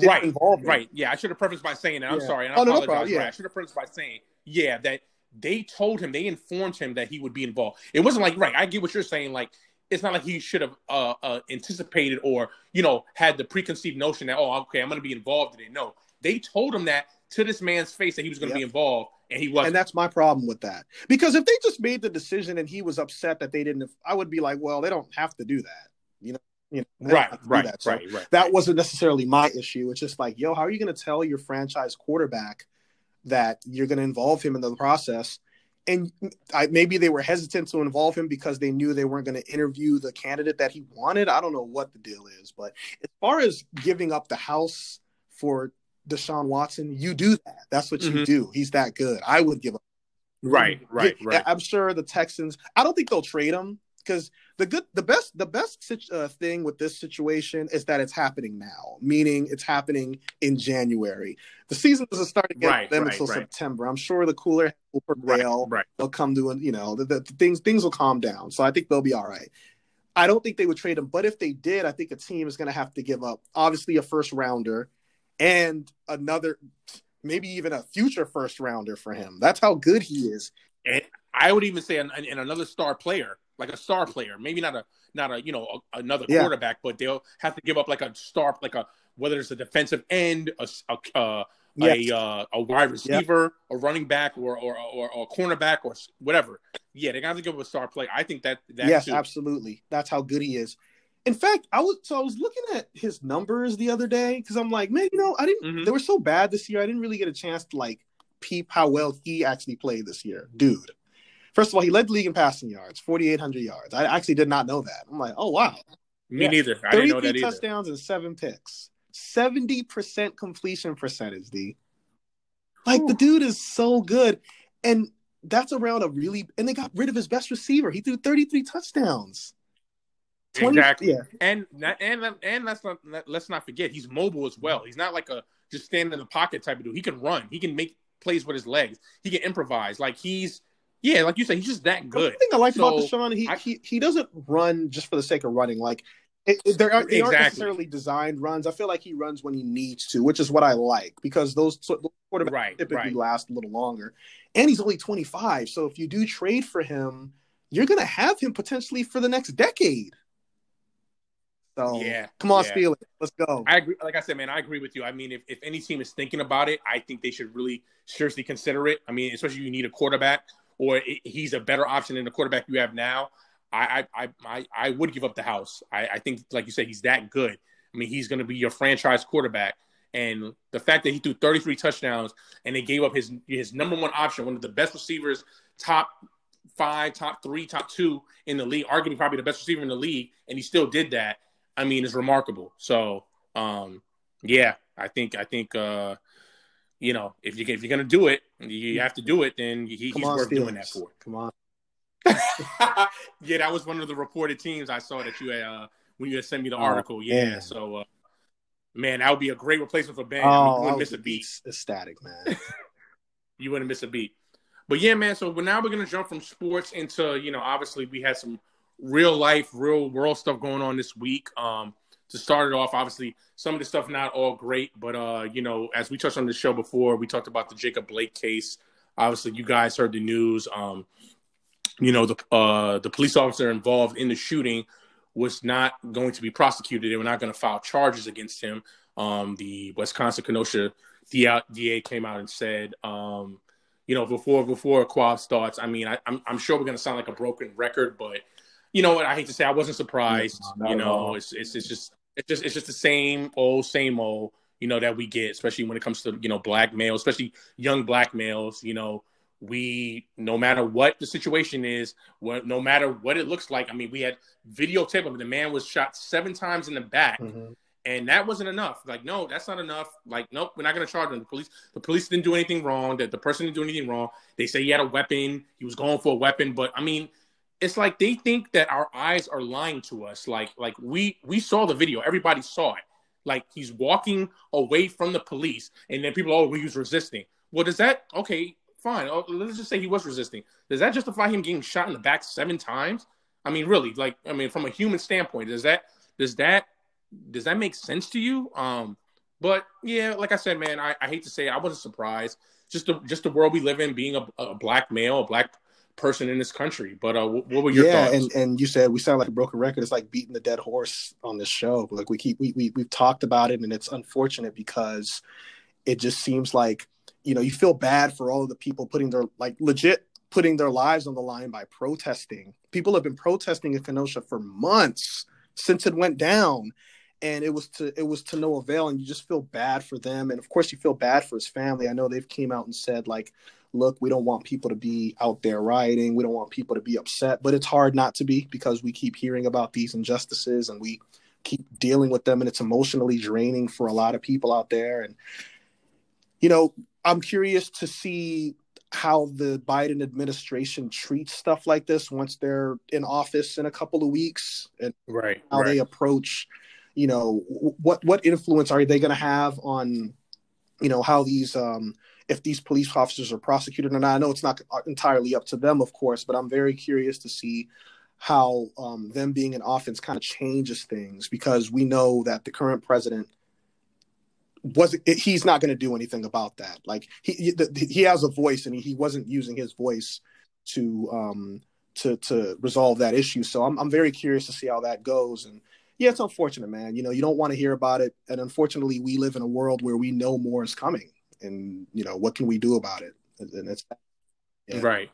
didn't involve him. Right? Yeah, I should have prefaced by saying that. I'm sorry, and I apologize. No problem. Yeah. Right. I should have prefaced by saying. Yeah, that they told him, they informed him that he would be involved. It wasn't like, I get what you're saying. Like, it's not like he should have anticipated or, you know, had the preconceived notion that, I'm going to be involved today. No, they told him that to this man's face that he was going to be involved, and he wasn't. And that's my problem with that. Because if they just made the decision and he was upset that they didn't, I would be like, well, they don't have to do that, you know? That wasn't necessarily my issue. It's just like, how are you going to tell your franchise quarterback that you're going to involve him in the process? And maybe they were hesitant to involve him because they knew they weren't going to interview the candidate that he wanted. I don't know what the deal is, but as far as giving up the house for Deshaun Watson, you do that. That's what you do. He's that good. I would give up. Right. I'm sure the Texans, I don't think they'll trade him because the best thing with this situation is that it's happening now, meaning it's happening in January. The season doesn't start again until September. I'm sure the cooler will prevail. They'll come to, you know, the things will calm down. So I think they'll be all right. I don't think they would trade him, but if they did, I think a team is going to have to give up, obviously, a first rounder and another, maybe even a future first rounder for him. That's how good he is. And I would even say and another star player. Like a star player, maybe not another quarterback, but they'll have to give up like a star, whether it's a defensive end, a wide receiver, a running back, or a cornerback, or whatever. Yeah, they're gonna have to give up a star player. I think that absolutely, that's how good he is. In fact, I was looking at his numbers the other day because I'm like, man, you know, I didn't. They were so bad this year. I didn't really get a chance to like peep how well he actually played this year, dude. First of all, he led the league in passing yards, 4,800 yards. I actually did not know that. I'm like, oh, wow. Me neither. I didn't know that either. 33 touchdowns and 7 picks. 70% completion percentage, D. Like, the dude is so good. And that's around and they got rid of his best receiver. He threw 33 touchdowns. Exactly. Yeah. And let's not forget, he's mobile as well. He's not like a just standing in the pocket type of dude. He can run. He can make plays with his legs. He can improvise. Like, he's... Yeah, like you said, he's just that good. The thing I like about Deshaun, he doesn't run just for the sake of running. Like, they aren't necessarily designed runs. I feel like he runs when he needs to, which is what I like because those quarterbacks typically last a little longer. And he's only 25, so if you do trade for him, you're going to have him potentially for the next decade. So, come on, steal it. Let's go. I agree. Like I said, man, I agree with you. I mean, if any team is thinking about it, I think they should really seriously consider it. I mean, especially you need a quarterback. Or he's a better option than the quarterback you have now. I would give up the house. I think, like you said, he's that good. I mean, he's going to be your franchise quarterback. And the fact that he threw 33 touchdowns and they gave up his number one option, one of the best receivers, top 5, top 3, top 2 in the league, arguably probably the best receiver in the league, and he still did that. I mean, it's remarkable. So, I think you know, if you're gonna do it, you have to do it. Then he's worth doing that for. Come on. That was one of the reported teams I saw that you had when you had sent me the article. Yeah, man. So man, that would be a great replacement for Ben. You wouldn't miss a beat. Ecstatic, man. You wouldn't miss a beat. But yeah, man, so now we're going to jump from sports into, you know, obviously we had some real life, real world stuff going on this week. To start it off, obviously, some of the stuff not all great, but, you know, as we touched on the show before, we talked about the Jacob Blake case. Obviously, you guys heard the news. You know, the police officer involved in the shooting was not going to be prosecuted. They were not going to file charges against him. The Wisconsin Kenosha DA came out and said, you know, before Kwab starts, I mean, I'm sure we're going to sound like a broken record, but you know what? I hate to say, I wasn't surprised. No, you know, it's just the same old, you know, that we get, especially when it comes to, you know, black males, especially young black males. You know, we, no matter what the situation is, no matter what it looks like. I mean, we had videotape of it. The man was shot 7 times in the back, mm-hmm. and that wasn't enough. Like, no, that's not enough. Like, nope, we're not going to charge him. The police didn't do anything wrong. That the person didn't do anything wrong. They say he had a weapon. He was going for a weapon, but I mean, it's like they think that our eyes are lying to us. Like we saw the video. Everybody saw it. Like, he's walking away from the police, and then people, oh, he was resisting. Well, does that, okay, fine. Oh, let's just say he was resisting. Does that justify him getting shot in the back 7 times? I mean, really, like, I mean, from a human standpoint, does that make sense to you? But yeah, like I said, man, I hate to say it, I wasn't surprised. Just the world we live in, being a black male, a black person in this country. But what were your thoughts? And you said we sound like a broken record. It's like beating the dead horse on this show. Like, we've talked about it, and it's unfortunate because it just seems like, you know, you feel bad for all of the people putting their lives on the line by protesting. People have been protesting in Kenosha for months since it went down, and it was to no avail, and you just feel bad for them. And of course you feel bad for his family. I know they've came out and said, like, look, we don't want people to be out there rioting. We don't want people to be upset, but it's hard not to be because we keep hearing about these injustices and we keep dealing with them, and it's emotionally draining for a lot of people out there. And, you know, I'm curious to see how the Biden administration treats stuff like this once they're in office in a couple of weeks, and how they approach, you know, what influence are they going to have on, you know, how these, if these police officers are prosecuted or not. I know it's not entirely up to them, of course, but I'm very curious to see how them being in offense kind of changes things, because we know that the current president he's not going to do anything about that. Like, he has a voice, and he wasn't using his voice to resolve that issue. So I'm very curious to see how that goes. And yeah, it's unfortunate, man. You know, you don't want to hear about it. And unfortunately, we live in a world where we know more is coming. And, you know, what can we do about it? And it's, yeah. Right.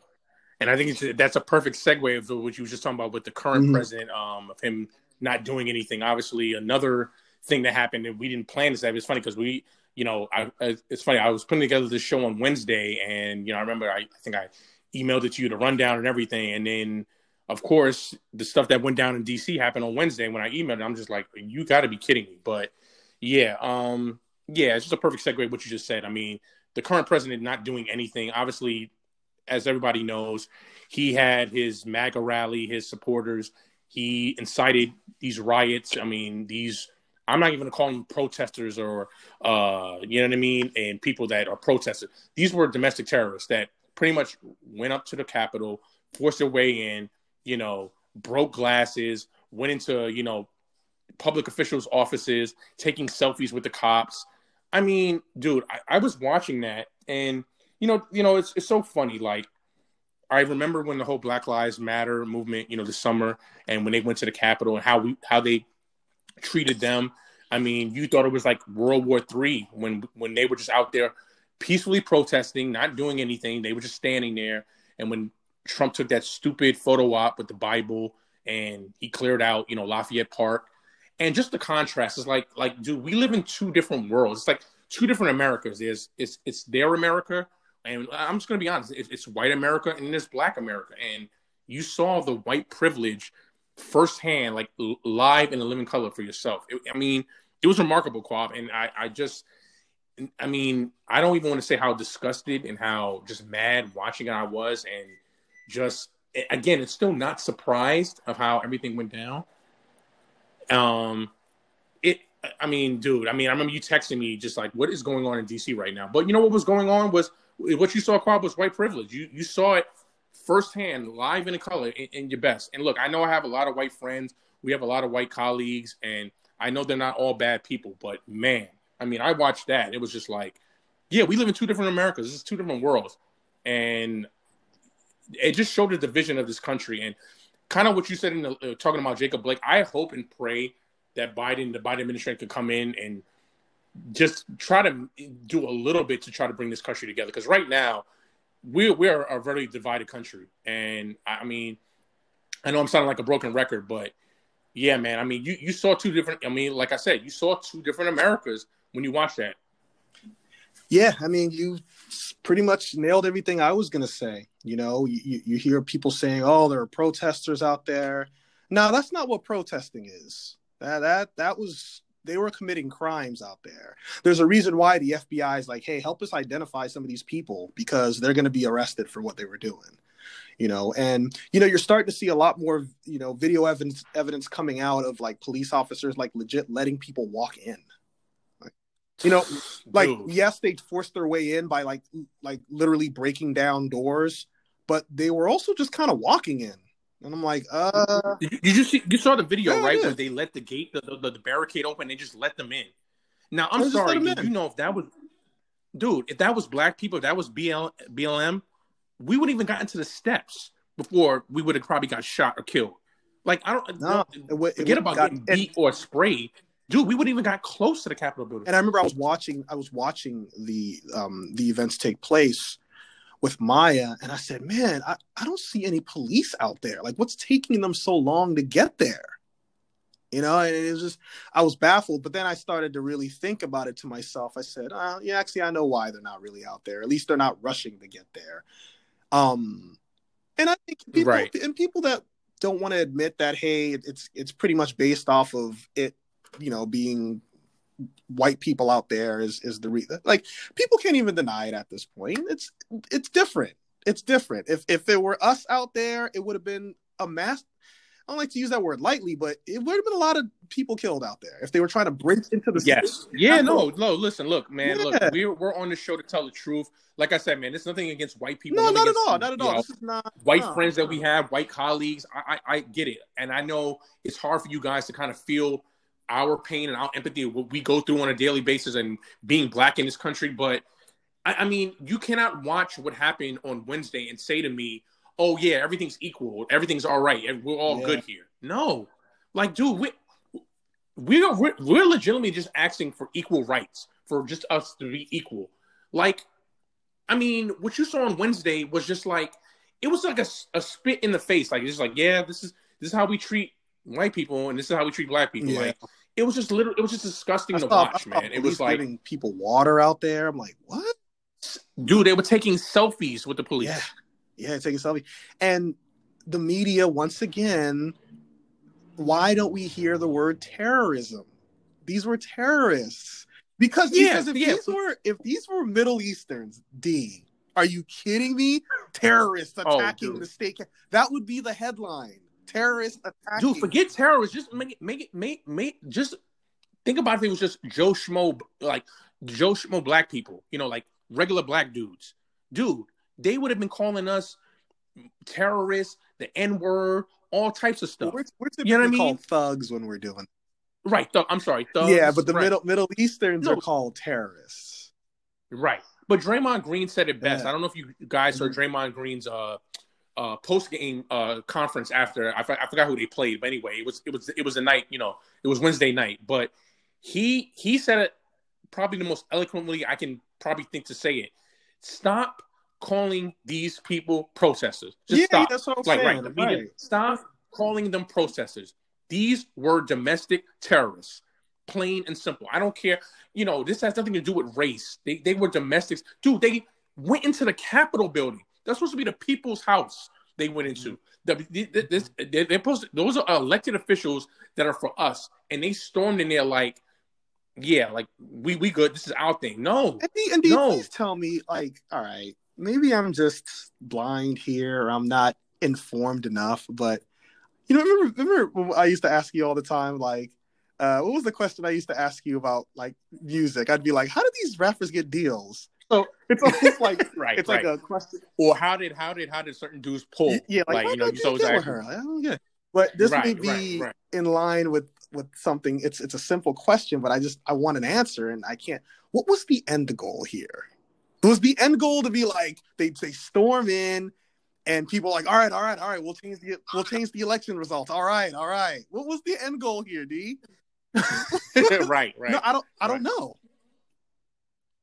And I think that's a perfect segue of what you were just talking about with the current mm-hmm. president, of him not doing anything. Obviously, another thing that happened that we didn't plan is that it's funny because we, you know, it's funny. I was putting together this show on Wednesday, and, you know, I remember I think I emailed it to you, the rundown and everything. And then, of course, the stuff that went down in D.C. happened on Wednesday when I emailed it. I'm just like, you got to be kidding me. But yeah, yeah, it's just a perfect segue what you just said. I mean, the current president not doing anything. Obviously, as everybody knows, he had his MAGA rally, his supporters. He incited these riots. I mean, these, I'm not even going to call them protesters or, you know what I mean, and people that are protesters. These were domestic terrorists that pretty much went up to the Capitol, forced their way in, you know, broke glasses, went into, you know, public officials' offices, taking selfies with the cops. I mean, dude, I was watching that, and you know, it's so funny. Like, I remember when the whole Black Lives Matter movement, you know, this summer, and when they went to the Capitol and how they treated them. I mean, you thought it was like World War III when they were just out there peacefully protesting, not doing anything. They were just standing there. And when Trump took that stupid photo op with the Bible and he cleared out, you know, Lafayette Park. And just the contrast is like, dude, we live in 2 different worlds. It's like 2 different Americas. It's their America, and I'm just gonna be honest, it's white America, and there's Black America. And you saw the white privilege firsthand, like live in a living color for yourself. I mean, it was remarkable, Kwab. And I mean, I don't even want to say how disgusted and how just mad watching it I was, and just again, it's still not surprised of how everything went down. I mean, dude, I remember you texting me just like, what is going on in DC right now? But you know what was going on was what you saw, Kwab, was white privilege. You saw it firsthand, live and in color, in your best. And look, I know I have a lot of white friends. We have a lot of white colleagues, and I know they're not all bad people. But, man, I mean, I watched that. It was just like, yeah, we live in two different Americas. This is two different worlds. And it just showed the division of this country. And kind of what you said in talking about Jacob Blake, I hope and pray that the Biden administration could come in and just try to do a little bit to try to bring this country together. Because right now, we're a very divided country. And, I mean, I know I'm sounding like a broken record, but, yeah, man, I mean, you saw two different – I mean, like I said, you saw two different Americas when you watched that. Yeah, I mean, you pretty much nailed everything I was going to say. You know, you hear people saying, oh, there are protesters out there. No, that's not what protesting is. That was – they were committing crimes out there. There's a reason why the FBI is like, hey, help us identify some of these people because they're going to be arrested for what they were doing. You know, and, you know, you're starting to see a lot more, you know, video evidence coming out of like police officers, like legit letting people walk in, like, you know, like, dude. Yes, they forced their way in by like literally breaking down doors, but they were also just kind of walking in. And I'm like, you saw the video, yeah, right? Yeah. Where they let the gate, the barricade open and just let them in. Now, I'm sorry, you know, if that was black people, if that was BLM, we wouldn't even got into the steps before we would have probably got shot or killed. Like, I don't forget about getting beat or sprayed. Dude, we wouldn't even got close to the Capitol building. And I remember I was watching the events take place with Maya, and I said, man, I don't see any police out there. Like, what's taking them so long to get there? You know, and it was just, I was baffled. But then I started to really think about it to myself. I said, yeah, actually, I know why they're not really out there. At least they're not rushing to get there. And I think people, right. And people that don't want to admit that, hey, it's pretty much based off of it, you know, being white people out there is the reason. Like, people can't even deny it at this point. It's different. It's different. If it were us out there, it would have been a mass. I don't like to use that word lightly, but it would have been a lot of people killed out there if they were trying to break into the city. Yes. Yeah, no, listen, look, man, yeah. Look, we're on the show to tell the truth. Like I said, man, there's nothing against white people. No, not at all, not at all. This is not white friends that we have, white colleagues. I get it. And I know it's hard for you guys to kind of feel our pain and our empathy, what we go through on a daily basis and being black in this country. But, I mean, you cannot watch what happened on Wednesday and say to me, oh, yeah, everything's equal. Everything's all right. We're all good here. No. Like, dude, we're legitimately just asking for equal rights, for just us to be equal. Like, I mean, what you saw on Wednesday was just like, it was like a spit in the face. Like, it's like, yeah, this is how we treat white people and this is how we treat black people. Yeah. Like, it was just literally, it was just disgusting to watch, man. It was like giving people water out there. I'm like, what? Dude, they were taking selfies with the police. Yeah. Yeah, take a selfie. And the media, once again, why don't we hear the word terrorism? These were terrorists. Because if these were Middle Easterns, D, are you kidding me? Terrorists attacking the state. That would be the headline. Terrorists attacking. Dude, forget terrorists. Just make it just think about if it was just Joe Schmo black people, you know, like regular black dudes. Dude. They would have been calling us terrorists, the N-word, all types of stuff. Well, we're you know what I mean? Called thugs when we're doing it. Right. I'm sorry. Thugs. Yeah, but the Middle Easterns are called terrorists. Right. But Draymond Green said it best. Yeah. I don't know if you guys heard Draymond Green's post-game conference after. I forgot who they played, but anyway, it was a night. You know, it was Wednesday night. But he said it probably the most eloquently I can probably think to say it. Stop calling these people protesters. Stop. That's what I'm saying. Right, media, stop calling them protesters. These were domestic terrorists, plain and simple. I don't care. You know, this has nothing to do with race. They were domestics. Dude, they went into the Capitol building. That's supposed to be the people's house they went into. Those are elected officials that are for us, and they stormed in there like, yeah, like, we good. This is our thing. No. And please tell me, like, all right, maybe I'm just blind here or I'm not informed enough, but, you know, remember I used to ask you all the time, like, what was the question I used to ask you about, like, music? I'd be like, how do these rappers get deals? So it's almost like right. like a question. Or how did certain dudes pull? Yeah, like you know, you saw her. Yeah. But this may be in line with something. It's a simple question, but I want an answer, and I can't. What was the end goal here? Was the end goal to be like they storm in, and people are like, all right, we'll change the election results. All right. What was the end goal here, D? Right. No, I don't know.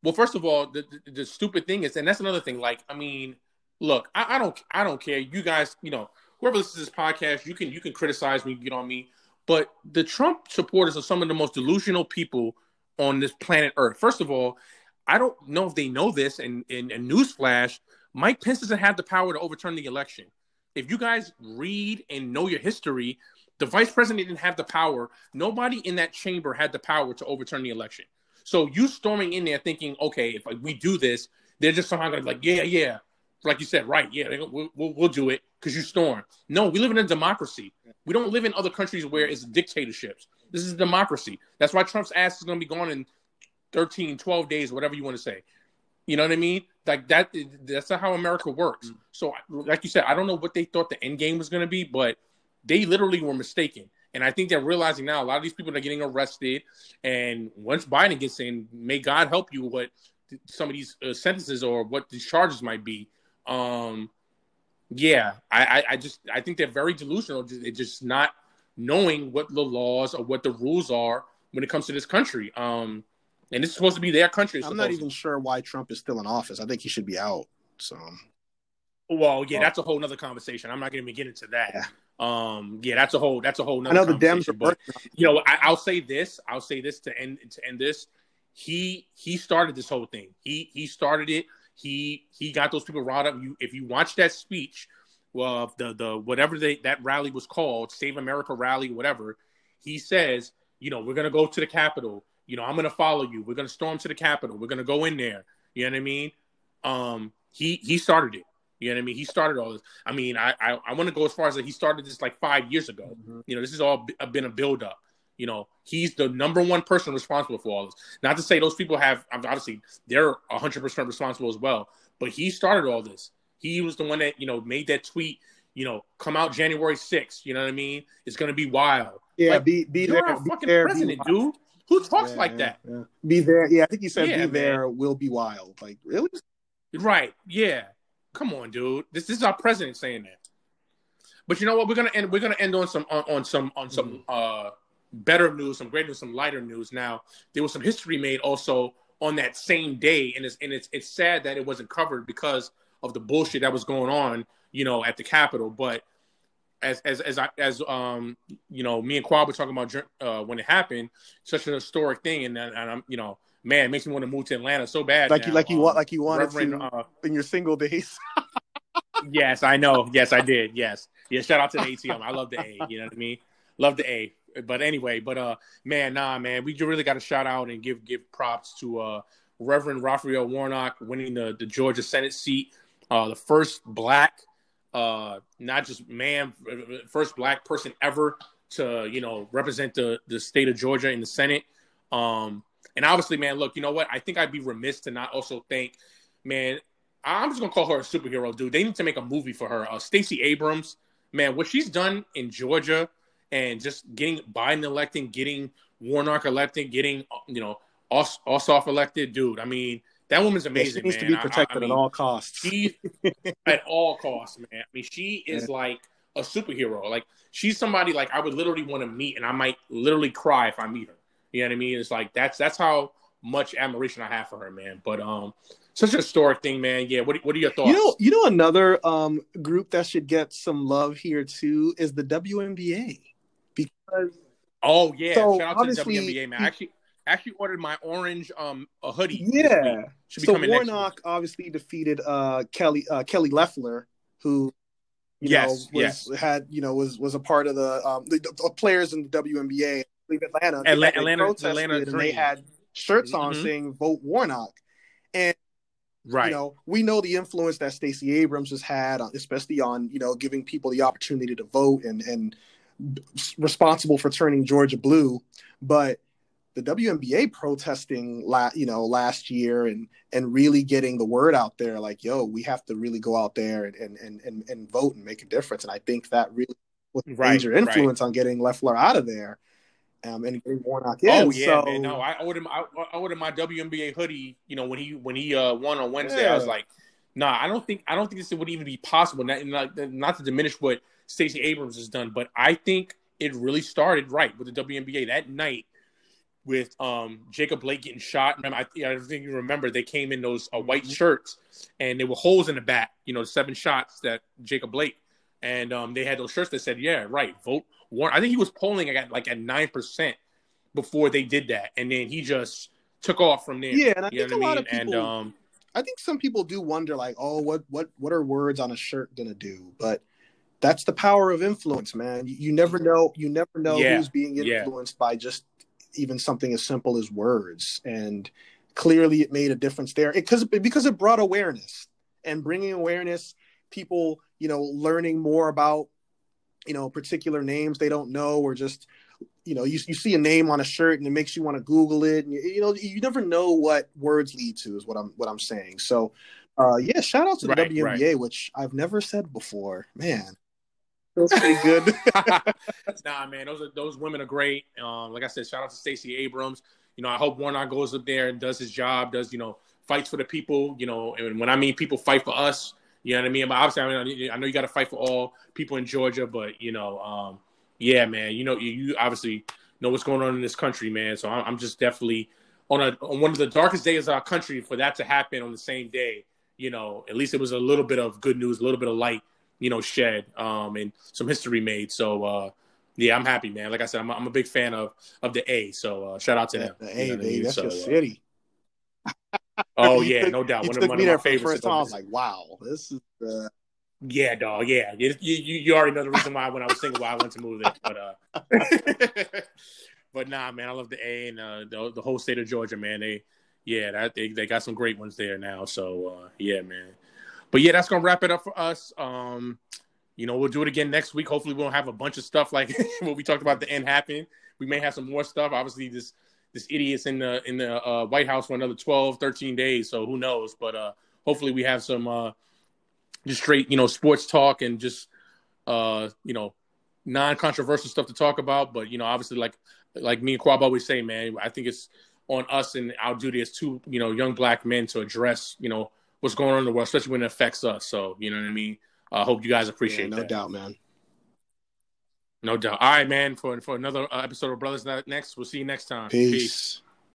Well, first of all, the stupid thing is, and that's another thing. Like, I mean, look, I don't care. You guys, you know, whoever listens to this podcast, you can criticize me, you know what I mean? But the Trump supporters are some of the most delusional people on this planet Earth. First of all, I don't know if they know this, and newsflash, Mike Pence doesn't have the power to overturn the election. If you guys read and know your history, the vice president didn't have the power. Nobody in that chamber had the power to overturn the election. So you storming in there thinking, okay, if we do this, they're just somehow going to be like, yeah. Like you said, right, yeah, we'll do it because you storm. No, we live in a democracy. We don't live in other countries where it's dictatorships. This is a democracy. That's why Trump's ass is going to be gone in 13, 12 days, whatever you want to say. You know what I mean? Like that's not how America works. Mm-hmm. So like you said, I don't know what they thought the end game was going to be, but they literally were mistaken. And I think they're realizing now a lot of these people are getting arrested. And once Biden gets in, may God help you what some of these sentences or what these charges might be. I think they're very delusional. They're just not knowing what the laws or what the rules are when it comes to this country. And it's supposed to be their country. I'm not even sure why Trump is still in office. I think he should be out. So, well, yeah, that's a whole nother conversation. I'm not going to get into that. Yeah. That's a whole. I know the Dems are, but you know, I'll say this to end this. He started this whole thing. He started it. He got those people riled up. If you watch that speech, well, the whatever that rally was called, Save America rally, whatever. He says, you know, we're gonna go to the Capitol. You know, I'm gonna follow you. We're gonna storm to the Capitol. We're gonna go in there. You know what I mean? He started it. You know what I mean? He started all this. I mean, I want to go as far as that he started this like 5 years ago. Mm-hmm. You know, this has all been a buildup. You know, he's the number one person responsible for all this. Not to say those people have, obviously, they're 100% responsible as well. But he started all this. He was the one that, you know, made that tweet, you know, come out January 6th. You know what I mean? It's going to be wild. Yeah, like, be you're there. You're fucking there, president, dude. Who talks like that? Yeah. Be there. Yeah, I think he said be there, will be wild. Like, really? Right. Yeah. Come on, dude. This is our president saying that. But you know what? We're gonna end on some better news, some great news, some lighter news. Now there was some history made also on that same day, and it's sad that it wasn't covered because of the bullshit that was going on, you know, at the Capitol. But as you know, me and Kwab were talking about when it happened, such an historic thing, and I'm, you know. Man, it makes me want to move to Atlanta so bad. Like now. you wanted to in your single days. Yes, I know. Yes, I did. Yes, yeah. Shout out to the ATM. I love the A. You know what I mean? Love the A. But anyway, man, we really got to shout out and give props to Reverend Raphael Warnock winning the Georgia Senate seat, the first black, first black person ever to, you know, represent the state of Georgia in the Senate. And obviously, man, look, you know what? I think I'd be remiss to not also thank, man, I'm just going to call her a superhero, dude. They need to make a movie for her. Stacey Abrams, man, what she's done in Georgia and just getting Biden elected, getting Warnock elected, getting, you know, Ossoff elected, dude. I mean, that woman's amazing, man. She needs to be protected at all costs. At all costs, man. I mean, she is like a superhero. Like, she's somebody like I would literally want to meet, and I might literally cry if I meet her. You know what I mean? It's like that's how much admiration I have for her, man. But such a historic thing, man. Yeah. What are your thoughts? You know another group that should get some love here too is the WNBA because shout out to the WNBA, man. I actually ordered my orange a hoodie. Yeah. Should be so coming Warnock next week. Obviously defeated Kelly Loeffler, who was a part of the players in the WNBA. Atlanta, and they had shirts on saying "Vote Warnock," and you know we know the influence that Stacey Abrams has had, especially on you know giving people the opportunity to vote and responsible for turning Georgia blue. But the WNBA protesting, last year and really getting the word out there, like, yo, we have to really go out there and vote and make a difference. And I think that really was a major influence on getting Loeffler out of there and getting Warnock in. Oh, yeah, so, man. No, I ordered my WNBA hoodie, when he won on Wednesday. Yeah. I was like, nah, I don't think this would even be possible. Not to diminish what Stacey Abrams has done, but I think it really started with the WNBA that night. With Jacob Blake getting shot. Remember, I think you remember they came in those white shirts and there were holes in the back, the 7 shots that Jacob Blake. And they had those shirts that said, vote Warren. I think he was polling at 9% before they did that. And then he just took off from there. Yeah, and I think some people do wonder, like, oh, what are words on a shirt going to do? But that's the power of influence, man. You never know who's being influenced by just even something as simple as words, and clearly it made a difference there because it brought awareness, and bringing awareness, people, learning more about, particular names they don't know, or just, you see a name on a shirt and it makes you want to Google it. And, you never know what words lead to is what I'm saying. So shout out to the WNBA, which I've never said before, man. Feels pretty good. Nah, man, those women are great. Like I said, shout out to Stacey Abrams. I hope Warnock goes up there and does his job, fights for the people, and when I mean people, fight for us, you know what I mean? But obviously, I know you got to fight for all people in Georgia, but, yeah, man, you obviously know what's going on in this country, man. So I'm just definitely on one of the darkest days of our country for that to happen on the same day, at least it was a little bit of good news, a little bit of light, shed, and some history made. So, I'm happy, man. Like I said, I'm a big fan of the A. So, shout out to them. The A, that's your city. Oh yeah, no doubt. One of my favorites. I was like, wow, this is. Yeah, dog. Yeah, you already know the reason why when I was single, why I went to move there. But but nah, man, I love the A and the whole state of Georgia, man. They got some great ones there now. So yeah, man. But, yeah, that's going to wrap it up for us. We'll do it again next week. Hopefully, we'll have a bunch of stuff like what we talked about, the end happen. We may have some more stuff. Obviously, this idiot's in the White House for another 12, 13 days, so who knows. But hopefully, we have some just straight, sports talk and just, non-controversial stuff to talk about. But, obviously, like me and Kwab always say, man, I think it's on us and our duty as two, young black men to address, what's going on in the world, especially when it affects us. So, you know what I mean? I hope you guys appreciate that. No doubt, man. No doubt. All right, man. For another episode of Brothers Not Next, we'll see you next time. Peace.